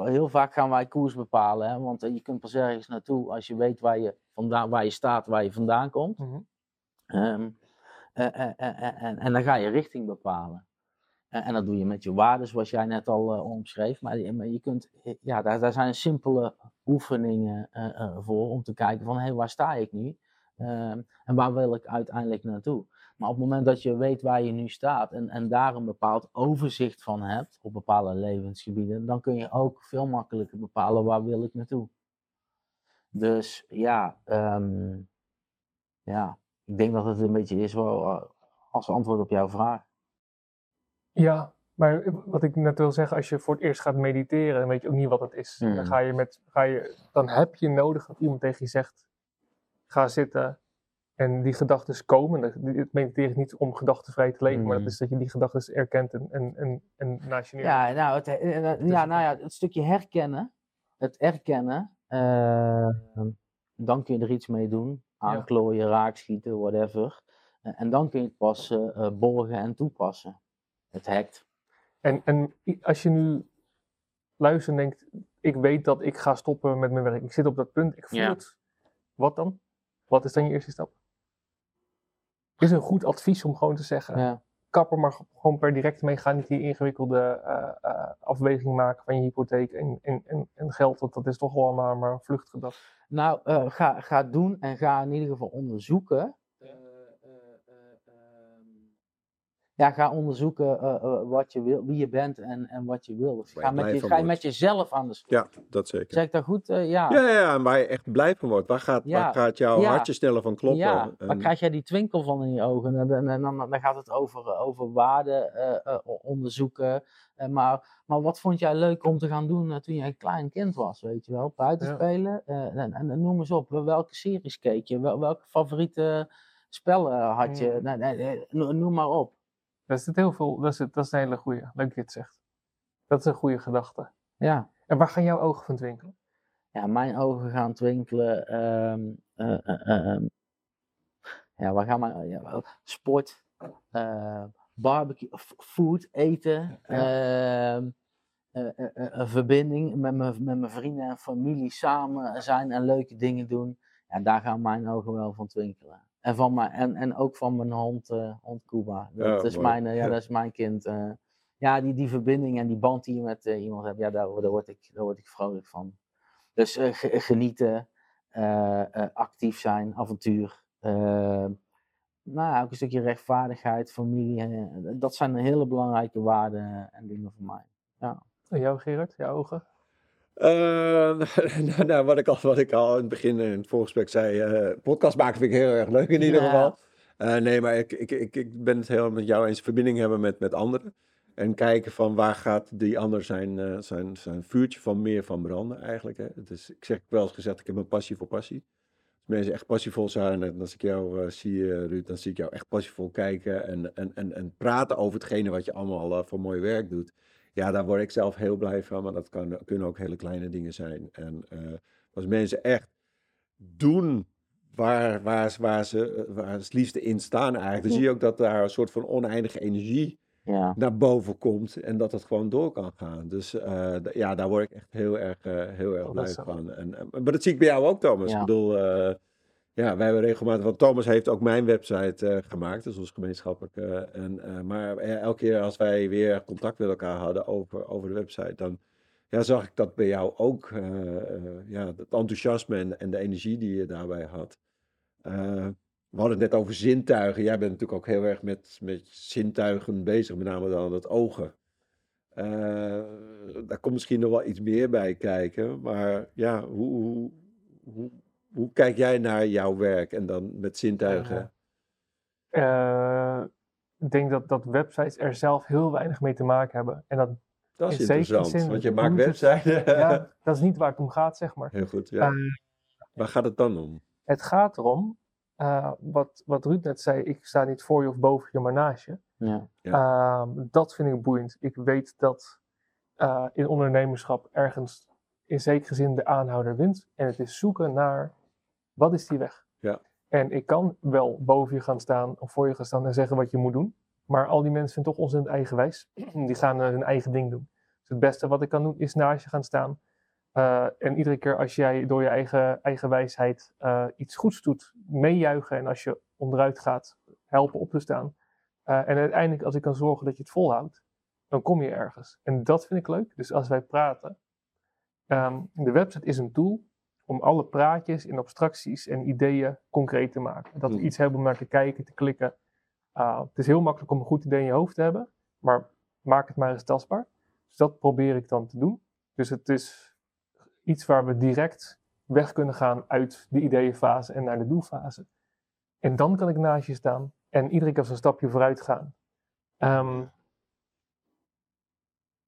Heel vaak gaan wij koers bepalen, hè? Want je kunt pas ergens naartoe als je weet waar je vandaan komt. Mm-hmm. En dan ga je richting bepalen. En dat doe je met je waarden, zoals jij net al omschreef. Maar je kunt, ja, daar zijn simpele oefeningen voor om te kijken van, hé, waar sta ik nu? En waar wil ik uiteindelijk naartoe? Maar op het moment dat je weet waar je nu staat en daar een bepaald overzicht van hebt op bepaalde levensgebieden, dan kun je ook veel makkelijker bepalen waar wil ik naartoe. Dus ja, ik denk dat het een beetje is wel als antwoord op jouw vraag. Ja, maar wat ik net wil zeggen, als je voor het eerst gaat mediteren, dan weet je ook niet wat het is. Mm. Dan heb je nodig dat iemand tegen je zegt, ga zitten en die gedachten komen. Het mediteren is niet om gedachtenvrij te leven, maar dat is dat je die gedachten erkent en naast je neer. Het stukje herkennen, dan kun je er iets mee doen. Aanklooien, raakschieten, whatever. En dan kun je het pas borgen en toepassen. Het hackt. En als je nu luistert en denkt, ik weet dat ik ga stoppen met mijn werk. Ik zit op dat punt, ik voel het. Wat dan? Wat is dan je eerste stap? Is een goed advies om gewoon te zeggen, kap er maar gewoon per direct mee. Ga niet die ingewikkelde afweging maken van je hypotheek en geld. Want dat is toch wel maar een vluchtgedachte. Nou, ga doen en ga in ieder geval onderzoeken. Ga onderzoeken wat je wil, wie je bent en wat je wil. Ga je met jezelf aan de slag. Ja, dat zeker. Zeg ik dat goed? Ja, waar je echt blij van wordt. Waar gaat jouw hartje sneller van kloppen? Ja, waar krijg jij die twinkel van in je ogen? En dan gaat het over waarden onderzoeken. Maar wat vond jij leuk om te gaan doen toen jij een klein kind was? Weet je wel, buitenspelen. Ja. En noem eens op, welke series keek je? Welke favoriete spellen had je? Noem maar op. Dat is een hele goeie. Leuk dat je het zegt. Dat is een goede gedachte. Ja. En waar gaan jouw ogen van twinkelen? Ja, mijn ogen gaan twinkelen. Waar gaan mijn... sport. Barbecue. Food. Eten. Een verbinding met mijn vrienden en familie. Samen zijn en leuke dingen doen. Ja, daar gaan mijn ogen wel van twinkelen. En, ook van mijn hond Cuba. Dat is mijn kind. Die verbinding en die band die je met iemand hebt, daar word ik vrolijk van. Dus genieten, actief zijn, avontuur. Ook een stukje rechtvaardigheid, familie. Dat zijn hele belangrijke waarden en dingen voor mij. Ja. En jou, Gerard, jouw ogen? Wat ik al in het begin in het voorgesprek zei, podcast maken vind ik heel erg leuk in ieder geval. Ik ben het heel met jou eens, verbinding hebben met anderen. En kijken van waar gaat die ander zijn vuurtje van meer van branden eigenlijk. Hè? Dus ik heb wel eens gezegd, ik heb een passie voor passie. Als mensen echt passievol zijn, en als ik jou zie Ruud, dan zie ik jou echt passievol kijken en praten over hetgene wat je allemaal voor mooi werk doet. Ja, daar word ik zelf heel blij van, maar dat kunnen ook hele kleine dingen zijn. En als mensen echt doen waar ze het liefste in staan eigenlijk. Dan zie je ook dat daar een soort van oneindige energie naar boven komt en dat het gewoon door kan gaan. Dus daar word ik echt heel erg blij van. Maar dat zie ik bij jou ook, Thomas. Ja. Ik bedoel, wij hebben regelmatig, want Thomas heeft ook mijn website gemaakt, dus ons gemeenschappelijk. Maar elke keer als wij weer contact met elkaar hadden over de website, dan zag ik dat bij jou ook, het enthousiasme en de energie die je daarbij had. We hadden het net over zintuigen. Jij bent natuurlijk ook heel erg met zintuigen bezig, met name dan het ogen. Daar komt misschien nog wel iets meer bij kijken. Maar ja, hoe kijk jij naar jouw werk en dan met zintuigen? Ik denk dat websites er zelf heel weinig mee te maken hebben. En dat is interessant, zin, want je maakt websites. Ja, dat is niet waar het om gaat, zeg maar. Heel goed, ja. Waar gaat het dan om? Het gaat erom, wat Ruud net zei, ik sta niet voor je of boven je, maar naast je. Ja. Ja. Dat vind ik boeiend. Ik weet dat in ondernemerschap ergens in zekere zin de aanhouder wint. En het is zoeken naar, wat is die weg? Ja. En ik kan wel boven je gaan staan of voor je gaan staan en zeggen wat je moet doen. Maar al die mensen zijn toch ontzettend eigenwijs. Die gaan hun eigen ding doen. Dus het beste wat ik kan doen is naast je gaan staan. En iedere keer als jij door je eigen wijsheid iets goeds doet, meejuichen. En als je onderuit gaat, helpen op te staan. En uiteindelijk als ik kan zorgen dat je het volhoudt, dan kom je ergens. En dat vind ik leuk. Dus als wij praten. De website is een tool om alle praatjes en abstracties en ideeën concreet te maken. Dat we iets hebben om naar te kijken, te klikken. Het is heel makkelijk om een goed idee in je hoofd te hebben, maar maak het maar eens tastbaar. Dus dat probeer ik dan te doen. Dus het is iets waar we direct weg kunnen gaan uit de ideeënfase en naar de doelfase. En dan kan ik naast je staan en iedere keer als een stapje vooruit gaan.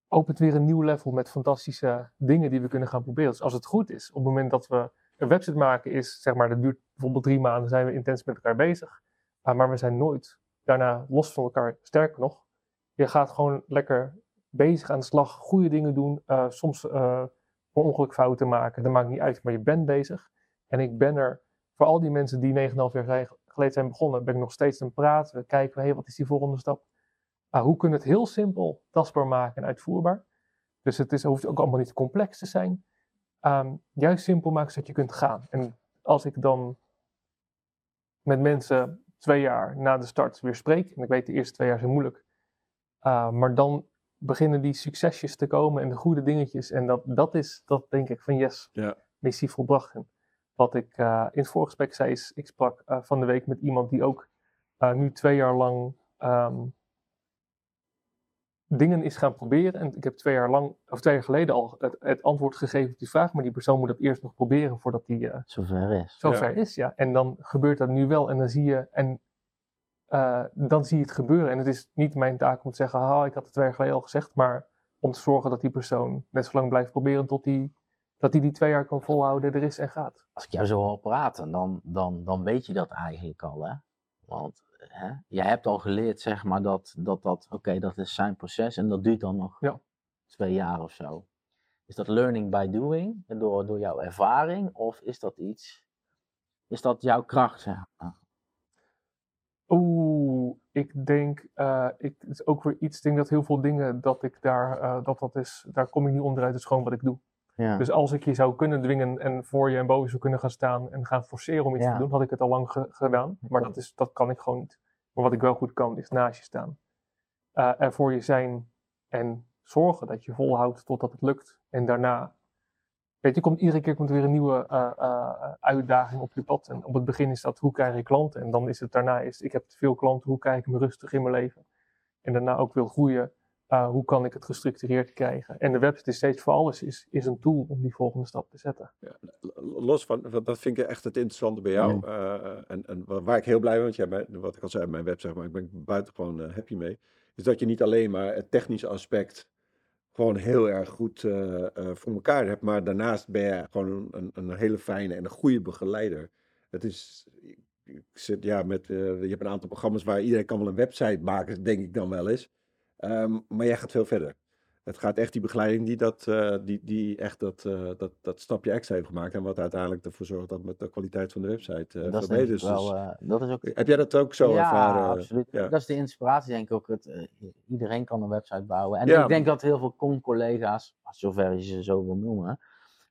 Opent weer een nieuw level met fantastische dingen die we kunnen gaan proberen. Dus als het goed is, op het moment dat we een website maken is, zeg maar, dat duurt bijvoorbeeld 3 maanden, zijn we intens met elkaar bezig. Maar we zijn nooit daarna los van elkaar. Sterker nog, je gaat gewoon lekker bezig aan de slag, goede dingen doen, soms ongeluk fouten maken. Dat maakt niet uit, maar je bent bezig. En ik ben er, voor al die mensen die 9,5 jaar geleden zijn begonnen, ben ik nog steeds aan het praten. We kijken, wat is die volgende stap? Hoe kunnen we het heel simpel tastbaar maken en uitvoerbaar? Dus het hoeft ook allemaal niet complex te zijn. Juist simpel maken zodat je kunt gaan. En als ik dan met mensen 2 jaar na de start weer spreek, en ik weet de eerste 2 jaar zijn moeilijk, maar dan beginnen die succesjes te komen en de goede dingetjes. En dat denk ik van yes, missie volbracht. En wat ik in het voorgesprek zei is, ik sprak van de week met iemand die ook nu 2 jaar lang dingen is gaan proberen. En ik heb 2 jaar geleden al het antwoord gegeven op die vraag. Maar die persoon moet dat eerst nog proberen voordat die zover is. En dan gebeurt dat nu wel. En dan zie je, het gebeuren. En het is niet mijn taak om te zeggen, ik had het 2 jaar geleden al gezegd. Maar om te zorgen dat die persoon net zo lang blijft proberen tot die 2 jaar kan volhouden, er is en gaat. Als ik jou zo hoor praten, dan weet je dat eigenlijk al, hè? Want jij hebt al geleerd, zeg maar, dat is zijn proces en dat duurt dan nog 2 jaar of zo. Is dat learning by doing, door jouw ervaring, of is dat jouw kracht, zeg maar? Ik denk, het is ook weer iets, denk dat heel veel dingen dat ik daar kom ik niet onderuit, dat is gewoon wat ik doe. Ja. Dus als ik je zou kunnen dwingen en voor je en boven zou kunnen gaan staan en gaan forceren om iets te doen, had ik het al lang gedaan. Maar dat kan ik gewoon niet. Maar wat ik wel goed kan, is naast je staan. Er voor je zijn en zorgen dat je volhoudt totdat het lukt. En daarna, iedere keer komt weer een nieuwe uitdaging op je pad. En op het begin is dat, hoe krijg ik klanten? En dan is het daarna, ik heb veel klanten, hoe krijg ik me rustig in mijn leven? En daarna ook wil groeien. Hoe kan ik het gestructureerd krijgen? En de website is steeds voor alles is een tool om die volgende stap te zetten. Ja, los van, dat vind ik echt het interessante bij jou. En waar ik heel blij ben, want wat ik al zei op mijn website, maar ik ben buitengewoon happy mee, is dat je niet alleen maar het technische aspect gewoon heel erg goed voor elkaar hebt, maar daarnaast ben je gewoon een hele fijne en een goede begeleider. Het is... je hebt een aantal programma's waar iedereen kan wel een website maken, denk ik dan wel eens. Maar jij gaat veel verder. Het gaat echt die begeleiding die echt dat stapje extra heeft gemaakt. En wat uiteindelijk ervoor zorgt dat met de kwaliteit van de website heb jij dat ook zo ervaren? Ja, absoluut. Ja. Dat is de inspiratie, denk ik ook. Iedereen kan een website bouwen. En ik denk dat heel veel collega's, zover je ze zo wil noemen,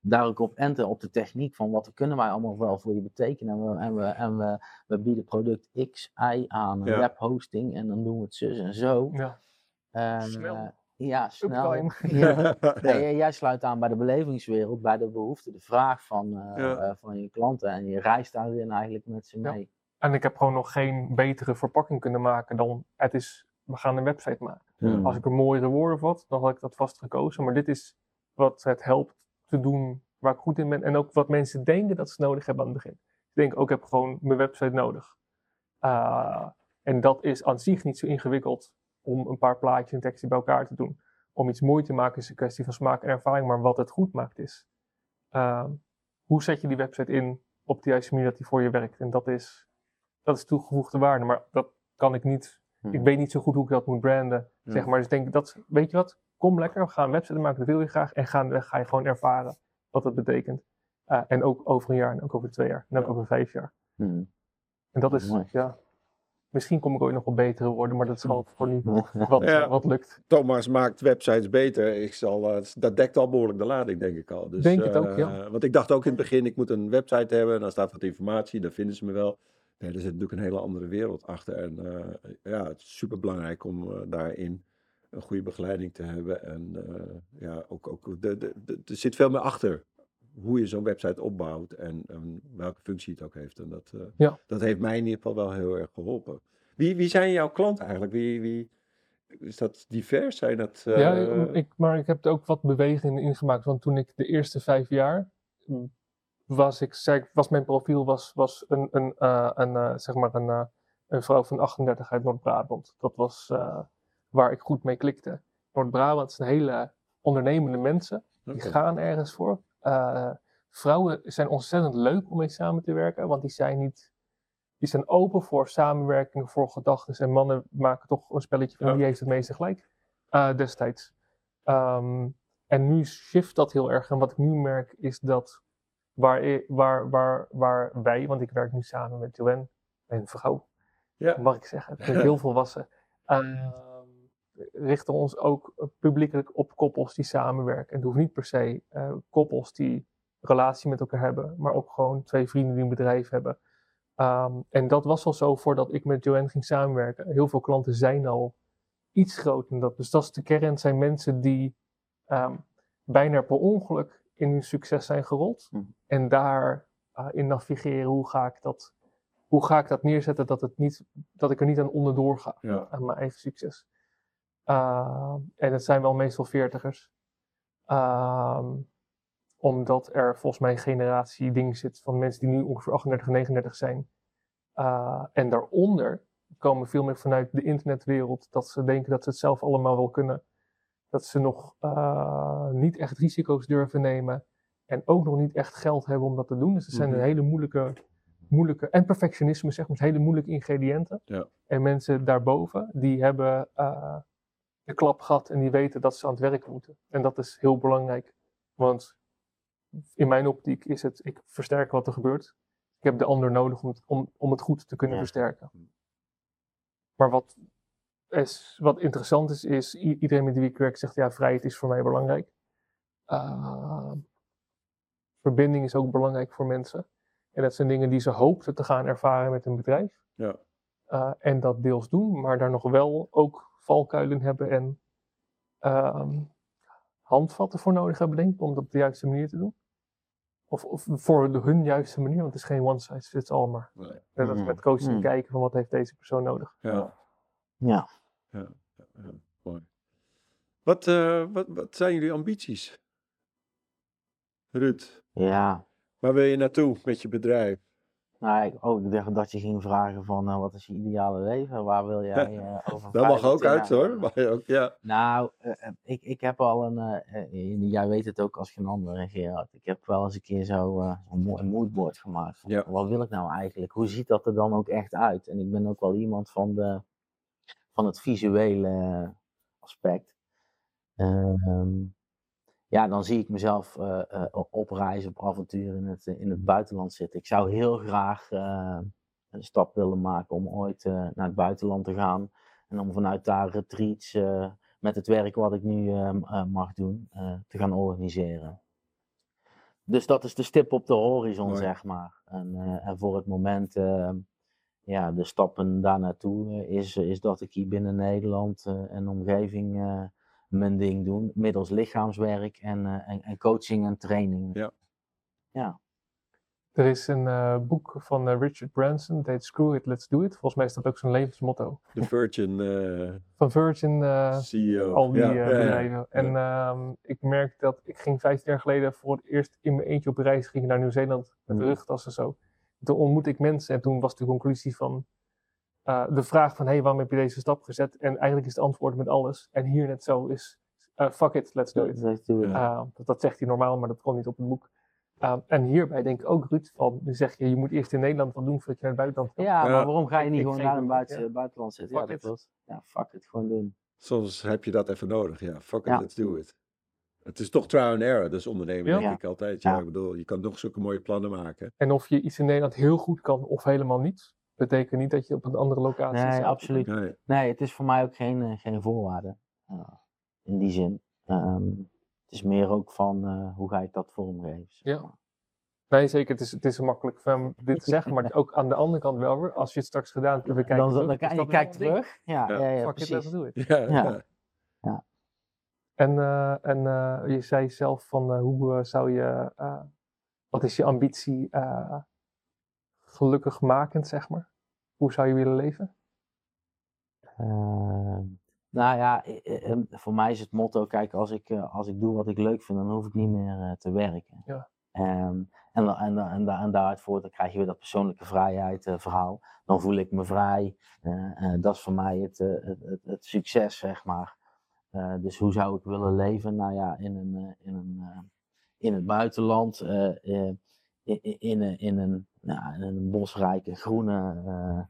daar ook op enten op de techniek van wat kunnen wij allemaal wel voor je betekenen. En we bieden product X, Y aan, webhosting en dan doen we het zus en zo. Ja. Snel. Ja. Nee, jij sluit aan bij de belevingswereld, bij de behoefte, de vraag van je klanten. En je reist daarin eigenlijk met ze mee. En ik heb gewoon nog geen betere verpakking kunnen maken dan we gaan een website maken. Ja. Als ik een mooiere woord of wat, dan had ik dat vast gekozen. Maar dit is wat het helpt te doen waar ik goed in ben. En ook wat mensen denken dat ze nodig hebben aan het begin. Ik denk ook, ik heb gewoon mijn website nodig. En dat is aan zich niet zo ingewikkeld. Om een paar plaatjes en teksten bij elkaar te doen. Om iets mooi te maken is een kwestie van smaak en ervaring. Maar wat het goed maakt is, hoe zet je die website in op de juiste manier dat die voor je werkt. En dat is toegevoegde waarde. Maar dat kan ik niet. Ik weet niet zo goed hoe ik dat moet branden. Ja. Zeg maar. Dus denk ik, weet je wat? Kom lekker, we gaan een website maken, dat wil je graag. En ga je gewoon ervaren wat dat betekent. En ook over een jaar, en ook over 2 jaar, en ook over 5 jaar. Mm. En dat is mooi. Ja. Misschien kom ik ooit nog wel betere worden, maar dat is al voor nu wat lukt. Thomas maakt websites beter. Dat dekt al behoorlijk de lading, denk ik al. Dus, denk het ook, ja. Want ik dacht ook in het begin, ik moet een website hebben. En dan staat wat informatie, dan vinden ze me wel. Nee, er zit natuurlijk een hele andere wereld achter. En het is superbelangrijk om daarin een goede begeleiding te hebben. En er zit veel meer achter. Hoe je zo'n website opbouwt en welke functie het ook heeft. En dat heeft mij in ieder geval wel heel erg geholpen. Wie zijn jouw klanten eigenlijk? Wie is dat divers? Zijn dat, maar ik heb er ook wat bewegingen in gemaakt. Want toen ik de eerste 5 jaar was mijn profiel een vrouw van 38 uit Noord-Brabant. Dat was waar ik goed mee klikte. Noord-Brabant zijn hele ondernemende mensen. Die gaan ergens voor. Vrouwen zijn ontzettend leuk om mee samen te werken, want die zijn open voor samenwerking, voor gedachten. En mannen maken toch een spelletje van wie heeft het meeste gelijk destijds. En nu shift dat heel erg. En wat ik nu merk is dat waar wij, want ik werk nu samen met Joanne, mijn vrouw, mag ik zeggen, met heel veel wassen. Richten ons ook publiekelijk op koppels die samenwerken. En het hoeft niet per se koppels die relatie met elkaar hebben, maar ook gewoon 2 vrienden die een bedrijf hebben. En dat was al zo voordat ik met Joanne ging samenwerken. Heel veel klanten zijn al iets groter dan dat. Dus dat is de kern, zijn mensen die bijna per ongeluk in hun succes zijn gerold. Mm. En daarin navigeren, hoe ga ik dat neerzetten dat ik er niet aan onderdoor ga, aan mijn eigen succes. En het zijn wel meestal 40ers. Omdat er volgens mij een generatie ding zit van mensen die nu ongeveer 38, 39 zijn. En daaronder komen veel meer vanuit de internetwereld dat ze denken dat ze het zelf allemaal wel kunnen. Dat ze nog niet echt risico's durven nemen. En ook nog niet echt geld hebben om dat te doen. Dus dat zijn hele moeilijke en perfectionisme, zeg maar, hele moeilijke ingrediënten. Ja. En mensen daarboven, die hebben de klap gehad en die weten dat ze aan het werk moeten. En dat is heel belangrijk, want in mijn optiek is het, ik versterk wat er gebeurt. Ik heb de ander nodig om het goed te kunnen versterken. Maar wat interessant is iedereen met wie ik werk zegt, vrijheid is voor mij belangrijk. Verbinding is ook belangrijk voor mensen. En dat zijn dingen die ze hoopten te gaan ervaren met een bedrijf. Ja. En dat deels doen, maar daar nog wel ook valkuilen hebben en handvatten voor nodig hebben, denk ik, om dat op de juiste manier te doen. Of voor hun juiste manier, want het is geen one size fits all, maar dat met coachen te kijken van wat heeft deze persoon nodig. Ja. Mooi. Wat zijn jullie ambities, Ruud? Ja. Waar wil je naartoe met je bedrijf? Nou, ik dacht dat je ging vragen van wat is je ideale leven? Waar wil jij over? Dat mag ook uit hoor. Mag je ook, ja. Nou, ik heb al een... jij weet het ook als geen ander, Gerard. Ik heb wel eens een keer een moodboard gemaakt. Van, wat wil ik nou eigenlijk? Hoe ziet dat er dan ook echt uit? En ik ben ook wel iemand van het visuele aspect. Ja, dan zie ik mezelf op reis, op avontuur in het buitenland zitten. Ik zou heel graag een stap willen maken om ooit naar het buitenland te gaan. En om vanuit daar retreats met het werk wat ik nu mag doen, te gaan organiseren. Dus dat is de stip op de horizon, mooi, zeg maar. En voor het moment, ja, de stappen daar naartoe is dat ik hier binnen Nederland en omgeving mijn ding doen, middels lichaamswerk en coaching en training. Ja. Ja. Er is een boek van Richard Branson, dat heet Screw It, Let's Do It. Volgens mij is dat ook zijn levensmotto. De Virgin. Van Virgin. CEO. Al die bedrijven. En ik merk dat ik ging 15 jaar geleden voor het eerst in mijn eentje op reis ging naar Nieuw-Zeeland. Met rugtas en zo. Toen ontmoette ik mensen en toen was de conclusie van de vraag van, hey, waarom heb je deze stap gezet? En eigenlijk is het antwoord met alles. En hier net zo is, fuck it, let's do it. Let's do it. Dat zegt hij normaal, maar dat komt niet op het boek. En hierbij denk ik ook, Ruud, van, nu zeg je, je moet eerst in Nederland wat doen voordat je naar het buitenland gaat. Ja, maar waarom ga je niet gewoon naar het buitenland zitten? Fuck it. Ja, fuck it, gewoon doen. Soms heb je dat even nodig, ja. Fuck it, let's do it. Het is toch trial and error, dus ondernemen denk ik altijd. Ja, ja. Ik bedoel, je kan nog zulke mooie plannen maken. En of je iets in Nederland heel goed kan of helemaal niet, betekent niet dat je op een andere locatie zit. Nee, absoluut. Nee, het is voor mij ook geen voorwaarde. In die zin. Het is meer ook van hoe ga ik dat vormgeven. Ja. Nee, zeker. Het is makkelijk om dit te zeggen, maar ook aan de andere kant wel weer. Als je het straks gedaan hebt, je kijkt terug. Ja, precies. Ja. En je zei zelf van hoe zou je, wat is je ambitie gelukkigmakend, zeg maar? Hoe zou je willen leven? Nou ja, voor mij is het motto, kijk, als ik doe wat ik leuk vind, dan hoef ik niet meer te werken. Ja. En daaruit voort, dan krijg je weer dat persoonlijke vrijheid verhaal. Dan voel ik me vrij. Dat is voor mij het succes, zeg maar. Dus hoe zou ik willen leven? Nou ja, in het buitenland, in een bosrijke groene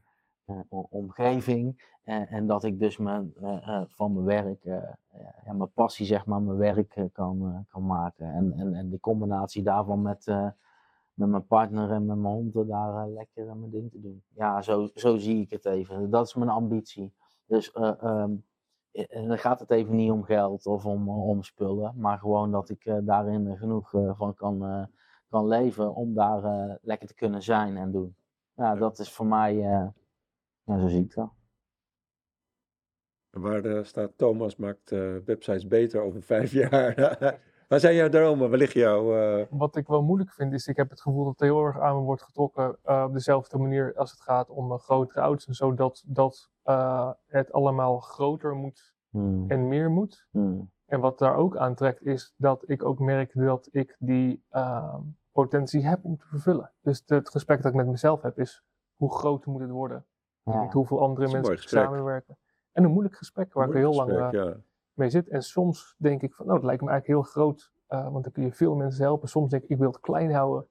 omgeving. En dat ik dus van mijn werk, mijn passie, zeg maar, mijn werk kan maken. En de combinatie daarvan met mijn partner en met mijn hond, daar lekker mijn ding te doen. Ja, zo zie ik het even. Dat is mijn ambitie. Dus dan gaat het even niet om geld of om spullen, maar gewoon dat ik daarin genoeg van kan leven om daar lekker te kunnen zijn en doen. Ja, dat is voor mij, zo zie ik dat. Waar staat Thomas Maakt Websites Beter over 5 jaar? Waar zijn jouw dromen? Waar liggen jouw... Wat ik wel moeilijk vind is, ik heb het gevoel dat heel erg aan me wordt getrokken op dezelfde manier als het gaat om grotere ouds en zo, dat het allemaal groter moet en meer moet. En wat daar ook aantrekt is dat ik ook merk dat ik die potentie heb om te vervullen. Dus het gesprek dat ik met mezelf heb is, hoe groot moet het worden? Ja. Niet hoeveel andere mensen samenwerken. En een moeilijk gesprek waar ik heel lang mee zit. En soms denk ik van, nou, dat lijkt me eigenlijk heel groot. Want dan kun je veel mensen helpen. Soms denk ik wil het klein houden.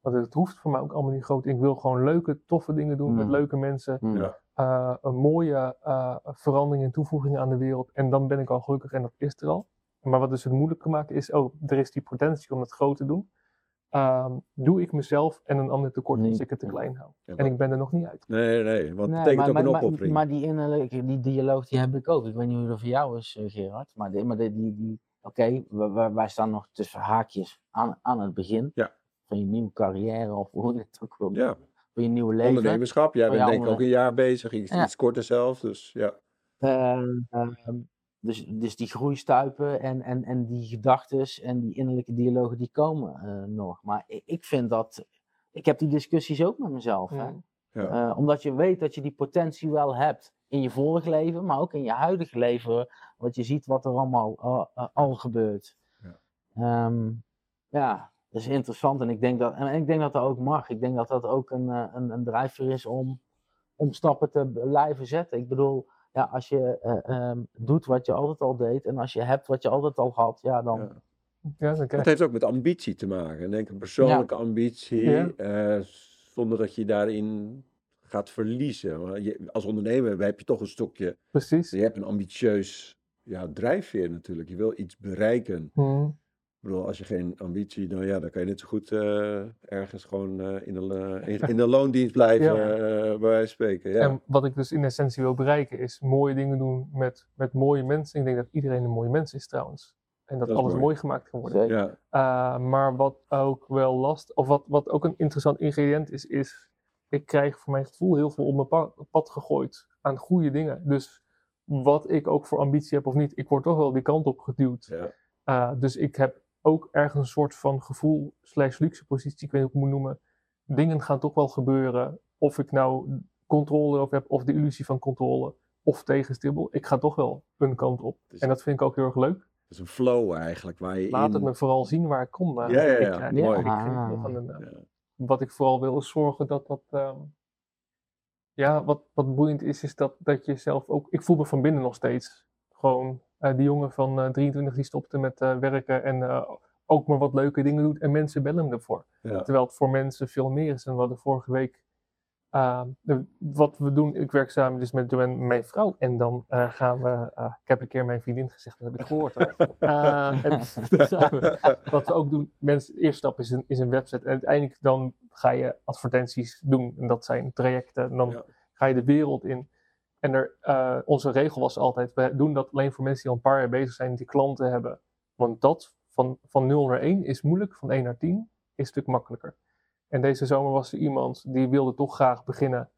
Want het hoeft voor mij ook allemaal niet groot. Ik wil gewoon leuke, toffe dingen doen met leuke mensen. Ja. Een mooie verandering en toevoeging aan de wereld. En dan ben ik al gelukkig en dat is er al. Maar wat dus het moeilijke maakt is, er is die potentie om het groot te doen. Doe ik mezelf en een ander tekort als ik het te klein hou. Ja, en ik ben er nog niet uit. Nee, want dat betekent ook een opoffering. Maar die innerlijke, die dialoog, die heb ik ook. Ik weet niet hoe dat voor jou is, Gerard. Maar wij staan nog tussen haakjes aan het begin. Ja. Van je nieuwe carrière of hoe je het ook wil doen. Ja. Van je nieuwe leven. Ondernemerschap. Jij bent denk ik ook een jaar bezig. Iets korter zelf, dus ja. Dus die groeistuipen en die gedachtes en die innerlijke dialogen, die komen nog. Maar ik vind dat... Ik heb die discussies ook met mezelf. Ja. Hè? Ja. Omdat je weet dat je die potentie wel hebt in je vorig leven, maar ook in je huidige leven. Want je ziet wat er allemaal al gebeurt. Ja. Dat is interessant. En ik denk dat dat ook mag. Ik denk dat dat ook een drijfveer is om stappen te blijven zetten. Ik bedoel... Ja, als je doet wat je altijd al deed en als je hebt wat je altijd al had, ja dan... Het heeft ook met ambitie te maken. Denk een persoonlijke ambitie, zonder dat je daarin gaat verliezen. Als ondernemer heb je toch een stokje. Precies. Je hebt een ambitieus ja, drijfveer natuurlijk. Je wil iets bereiken. Ik bedoel, als je geen ambitie, dan kan je net zo goed ergens gewoon in de loondienst blijven, bij wijze van spreken. Ja. En wat ik dus in essentie wil bereiken is mooie dingen doen met mooie mensen. Ik denk dat iedereen een mooie mens is trouwens. En dat alles mooi gemaakt kan worden. Ja. Maar wat ook wel wat ook een interessant ingrediënt is, ik krijg voor mijn gevoel heel veel op mijn pad gegooid aan goede dingen. Dus wat ik ook voor ambitie heb of niet, ik word toch wel die kant op geduwd. Ja. Dus ik heb ook ergens een soort van gevoel / luxe positie, ik weet niet hoe ik het moet noemen. Dingen gaan toch wel gebeuren. Of ik nou controle over heb, of de illusie van controle, of tegenstribbel. Ik ga toch wel een kant op. Dus, en dat vind ik ook heel erg leuk. Het is een flow eigenlijk. Laat het me vooral zien waar ik kom. Mooi. Wat ik vooral wil is zorgen dat... wat boeiend is dat je zelf ook... Ik voel me van binnen nog steeds gewoon... die jongen van 23 die stopte met werken en ook maar wat leuke dingen doet. En mensen bellen hem ervoor. Ja. Terwijl het voor mensen veel meer is. En we hadden vorige week... wat we doen, ik werk samen dus met Joanne, mijn vrouw. En dan gaan we... ik heb een keer mijn vriendin gezegd, dat heb ik gehoord. Wat we ook doen... Mensen, de eerste stap is een website. En uiteindelijk dan ga je advertenties doen. En dat zijn trajecten. En dan ga je de wereld in. En onze regel was altijd, we doen dat alleen voor mensen die al een paar jaar bezig zijn, die klanten hebben. Want dat van 0 naar 1 is moeilijk, van 1 naar 10 is een stuk makkelijker. En deze zomer was er iemand die wilde toch graag beginnen.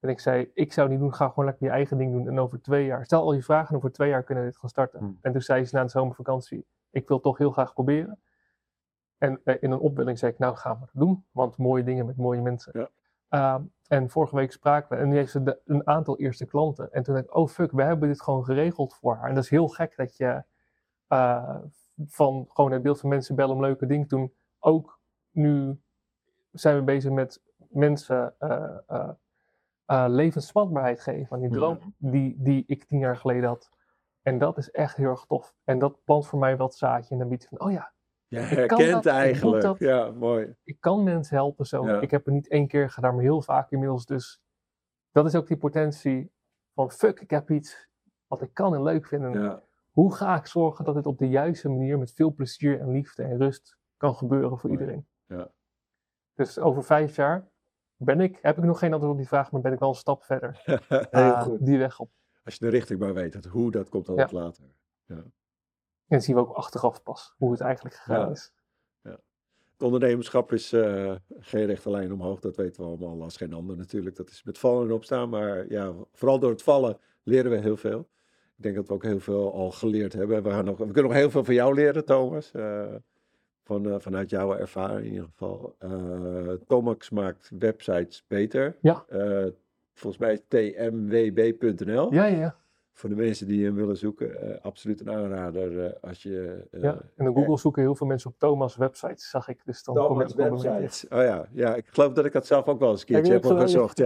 En ik zei, ik zou het niet doen, ga gewoon lekker je eigen ding doen. En over 2 jaar, stel al je vragen, over 2 jaar kunnen we dit gaan starten. En toen zei ze na de zomervakantie, ik wil toch heel graag proberen. En in een opwelling zei ik, nou gaan we dat doen, want mooie dingen met mooie mensen. Ja. En vorige week spraken we en nu heeft ze een aantal eerste klanten. En toen dacht ik, oh fuck, we hebben dit gewoon geregeld voor haar. En dat is heel gek dat je van gewoon het beeld van mensen bellen om leuke dingen doen. Ook nu zijn we bezig met mensen levensvatbaarheid geven aan die droom die ik 10 jaar geleden had. En dat is echt heel erg tof. En dat plant voor mij wel het zaadje en dan biedt van, oh ja. Je herkent eigenlijk. Ja, mooi. Ik kan mensen helpen zo. Ja. Ik heb het niet 1 keer gedaan, maar heel vaak inmiddels. Dus dat is ook die potentie van fuck, ik heb iets wat ik kan en leuk vinden. Ja. Hoe ga ik zorgen dat dit op de juiste manier met veel plezier en liefde en rust kan gebeuren voor iedereen? Ja. Dus over 5 jaar heb ik nog geen antwoord op die vraag, maar ben ik wel een stap verder. Goed. Die weg op. Als je de richting maar weet, hoe dat komt dan wat later. Ja. En zien we ook achteraf pas hoe het eigenlijk gegaan is. Ja. Het ondernemerschap is geen rechte lijn omhoog. Dat weten we allemaal als geen ander natuurlijk. Dat is met vallen en opstaan. Maar ja, vooral door het vallen leren we heel veel. Ik denk dat we ook heel veel al geleerd hebben. We kunnen nog heel veel van jou leren, Thomas. Vanuit jouw ervaring in ieder geval. Thomas maakt websites beter. Ja. Volgens mij tmwb.nl. Ja. Voor de mensen die hem willen zoeken, absoluut een aanrader. Als je, en op Google zoeken heel veel mensen op Thomas websites, zag ik. Dus dan Thomas websites. Ik geloof dat ik dat zelf ook wel eens een keertje heb gezocht.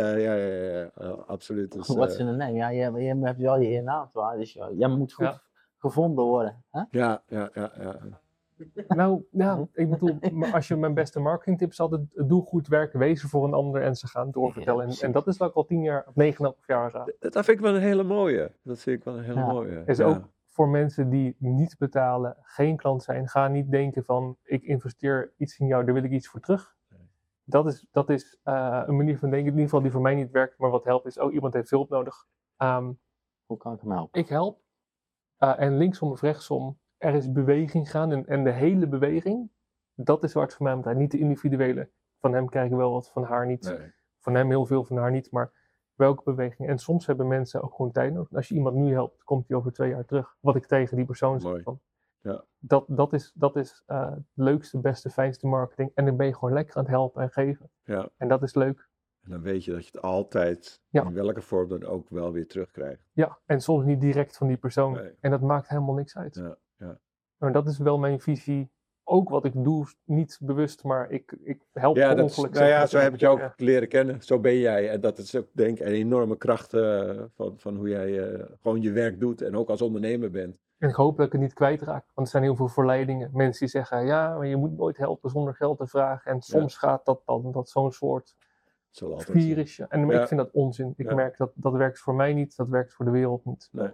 Absoluut. Dus, wat is een naam? Ja, je hebt wel je naam, dus jij moet goed gevonden worden. Hè? Ja. Ik bedoel, als je mijn beste marketingtips altijd doe goed werk, wezen voor een ander en ze gaan doorvertellen. En dat is wat ik al 10 jaar, 9,5 jaar raad. Dat vind ik wel een hele mooie. Dat vind ik wel een hele mooie. Is ook voor mensen die niet betalen, geen klant zijn, ga niet denken van ik investeer iets in jou, daar wil ik iets voor terug. Dat is een manier van denken, in ieder geval die voor mij niet werkt, maar wat helpt is, iemand heeft hulp nodig. Hoe kan ik hem helpen? Ik help. En linksom of rechtsom. Er is beweging gaan en de hele beweging, dat is waar het voor mij moet zijn. Niet de individuele. Van hem krijg ik wel wat, van haar niet. Nee. Van hem heel veel, van haar niet. Maar welke beweging? En soms hebben mensen ook gewoon tijd nodig. Als je iemand nu helpt, komt hij over 2 jaar terug. Wat ik tegen die persoon zeg. Van. Ja. Dat is het leukste, beste, fijnste marketing. En dan ben je gewoon lekker aan het helpen en geven. Ja. En dat is leuk. En dan weet je dat je het altijd, in welke vorm dan ook, wel weer terugkrijgt. Ja, en soms niet direct van die persoon. Nee. En dat maakt helemaal niks uit. Ja. Maar dat is wel mijn visie. Ook wat ik doe, niet bewust, maar ik help ongeluk. Zo heb ik jou ook leren kennen. Zo ben jij. En dat is ook, denk ik, een enorme kracht van hoe jij gewoon je werk doet. En ook als ondernemer bent. En ik hoop dat ik het niet kwijtraak. Want er zijn heel veel verleidingen. Mensen die zeggen, maar je moet nooit helpen zonder geld te vragen. En soms gaat dat dan, dat zo'n soort virusje. En ik vind dat onzin. Ik merk dat werkt voor mij niet. Dat werkt voor de wereld niet. Nee.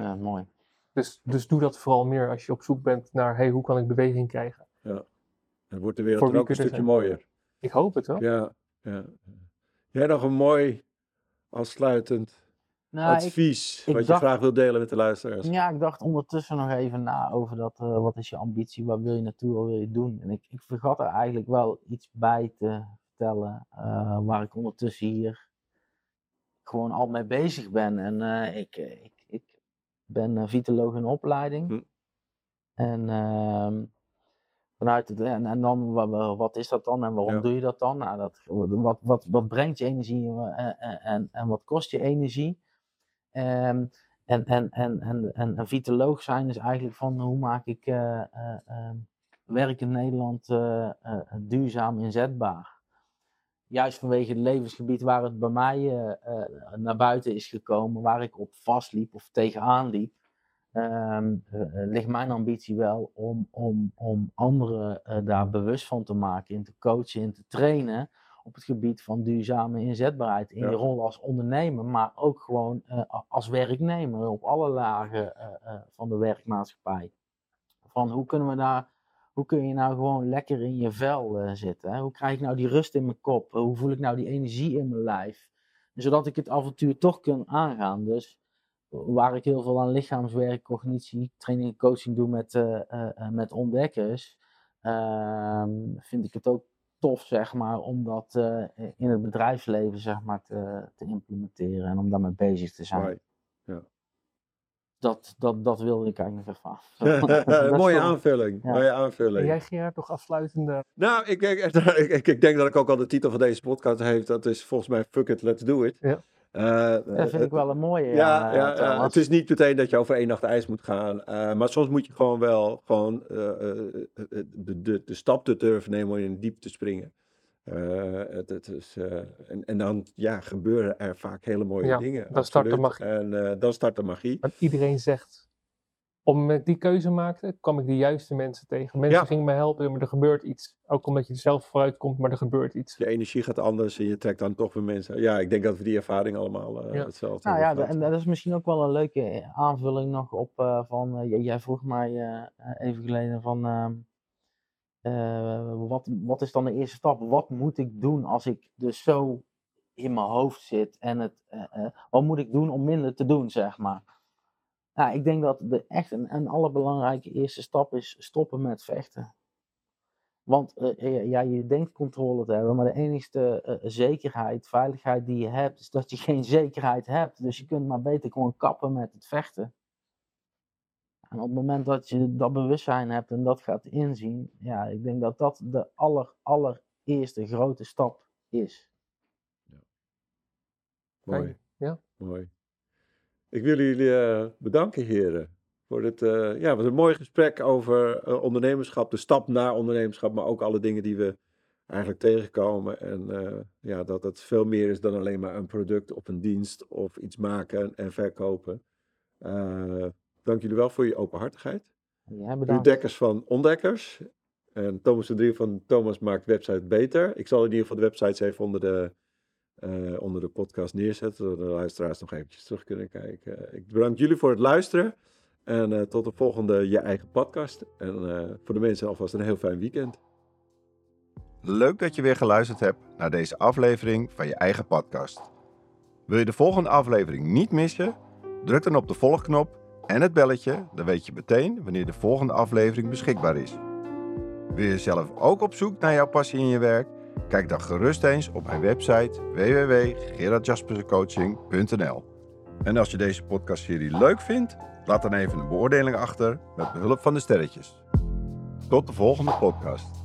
Ja, mooi. Dus doe dat vooral meer als je op zoek bent naar, hey, hoe kan ik beweging krijgen? Ja, dan wordt de wereld er ook een stukje mooier. Ik hoop het, hoor. Ja. Jij nog een mooi afsluitend advies je graag wilt delen met de luisteraars? Ja, ik dacht ondertussen nog even na over dat, wat is je ambitie, waar wil je naartoe, wat wil je doen? En ik vergat er eigenlijk wel iets bij te vertellen, waar ik ondertussen hier gewoon al mee bezig ben. En ik ben vitoloog in opleiding. En vanuit het, en dan, wat is dat dan en waarom doe je dat dan? Nou, wat brengt je energie en wat kost je energie? En vitoloog zijn is eigenlijk van, hoe maak ik werk in Nederland duurzaam inzetbaar? Juist vanwege het levensgebied waar het bij mij naar buiten is gekomen, waar ik op vastliep of tegenaan liep, ligt mijn ambitie wel om anderen daar bewust van te maken, in te coachen, in te trainen op het gebied van duurzame inzetbaarheid. In je rol als ondernemer, maar ook gewoon als werknemer op alle lagen van de werkmaatschappij. Van hoe kun je nou gewoon lekker in je vel zitten? Hè? Hoe krijg ik nou die rust in mijn kop? Hoe voel ik nou die energie in mijn lijf? Zodat ik het avontuur toch kan aangaan. Dus waar ik heel veel aan lichaamswerk, cognitie, training en coaching doe met ontdekkers, vind ik het ook tof, zeg maar, om dat in het bedrijfsleven, zeg maar, te implementeren en om daarmee bezig te zijn. Right. Ja. Dat wilde ik eigenlijk nog even. Mooie aanvulling. Jij, Gerard, toch afsluitende? Nou, ik denk dat ik ook al de titel van deze podcast heeft. Dat is volgens mij Fuck It, Let's Do It. Ja. Dat vind ik wel een mooie. Ja, het is niet meteen dat je over één nacht ijs moet gaan. Maar soms moet je gewoon wel de stap te durven nemen om in de diepte te springen. En dan gebeuren er vaak hele mooie dingen. Dan start de magie. Dan start de magie. Want iedereen zegt, om ik die keuze maakte, kwam ik de juiste mensen tegen. Mensen gingen me helpen, maar er gebeurt iets. Ook omdat je zelf vooruit komt, maar er gebeurt iets. Je energie gaat anders en je trekt dan toch weer mensen. Ja, ik denk dat we die ervaring allemaal hetzelfde hebben. Nou ja, en dat is misschien ook wel een leuke aanvulling nog op jij vroeg mij even geleden van, wat is dan de eerste stap? Wat moet ik doen als ik dus zo in mijn hoofd zit? En wat moet ik doen om minder te doen, zeg maar? Nou, ik denk dat echt een allerbelangrijke eerste stap is stoppen met vechten. Want je denkt controle te hebben, maar de enigste zekerheid, veiligheid die je hebt, is dat je geen zekerheid hebt. Dus je kunt maar beter gewoon kappen met het vechten. En op het moment dat je dat bewustzijn hebt en dat gaat inzien, ja, ik denk dat dat de allereerste grote stap is. Ja. Mooi. Ja? Mooi. Ik wil jullie bedanken, heren, voor dit was een mooi gesprek over ondernemerschap, de stap naar ondernemerschap, maar ook alle dingen die we eigenlijk tegenkomen. En dat het veel meer is dan alleen maar een product of een dienst of iets maken en verkopen. Dank jullie wel voor je openhartigheid. Ja, bedankt. Ruud Dekkers van Ont-dekkers en Thomas van Driel van Thomas Maakt Websites Beter. Ik zal in ieder geval de websites even onder de podcast neerzetten, zodat de luisteraars nog eventjes terug kunnen kijken. Ik bedank jullie voor het luisteren en tot de volgende Je Eigen Podcast. En voor de mensen alvast een heel fijn weekend. Leuk dat je weer geluisterd hebt naar deze aflevering van Je Eigen Podcast. Wil je de volgende aflevering niet missen? Druk dan op de volgknop en het belletje, dan weet je meteen wanneer de volgende aflevering beschikbaar is. Wil je zelf ook op zoek naar jouw passie in je werk? Kijk dan gerust eens op mijn website www.gerardjaspersecoaching.nl. En als je deze podcastserie leuk vindt, laat dan even een beoordeling achter met behulp van de sterretjes. Tot de volgende podcast.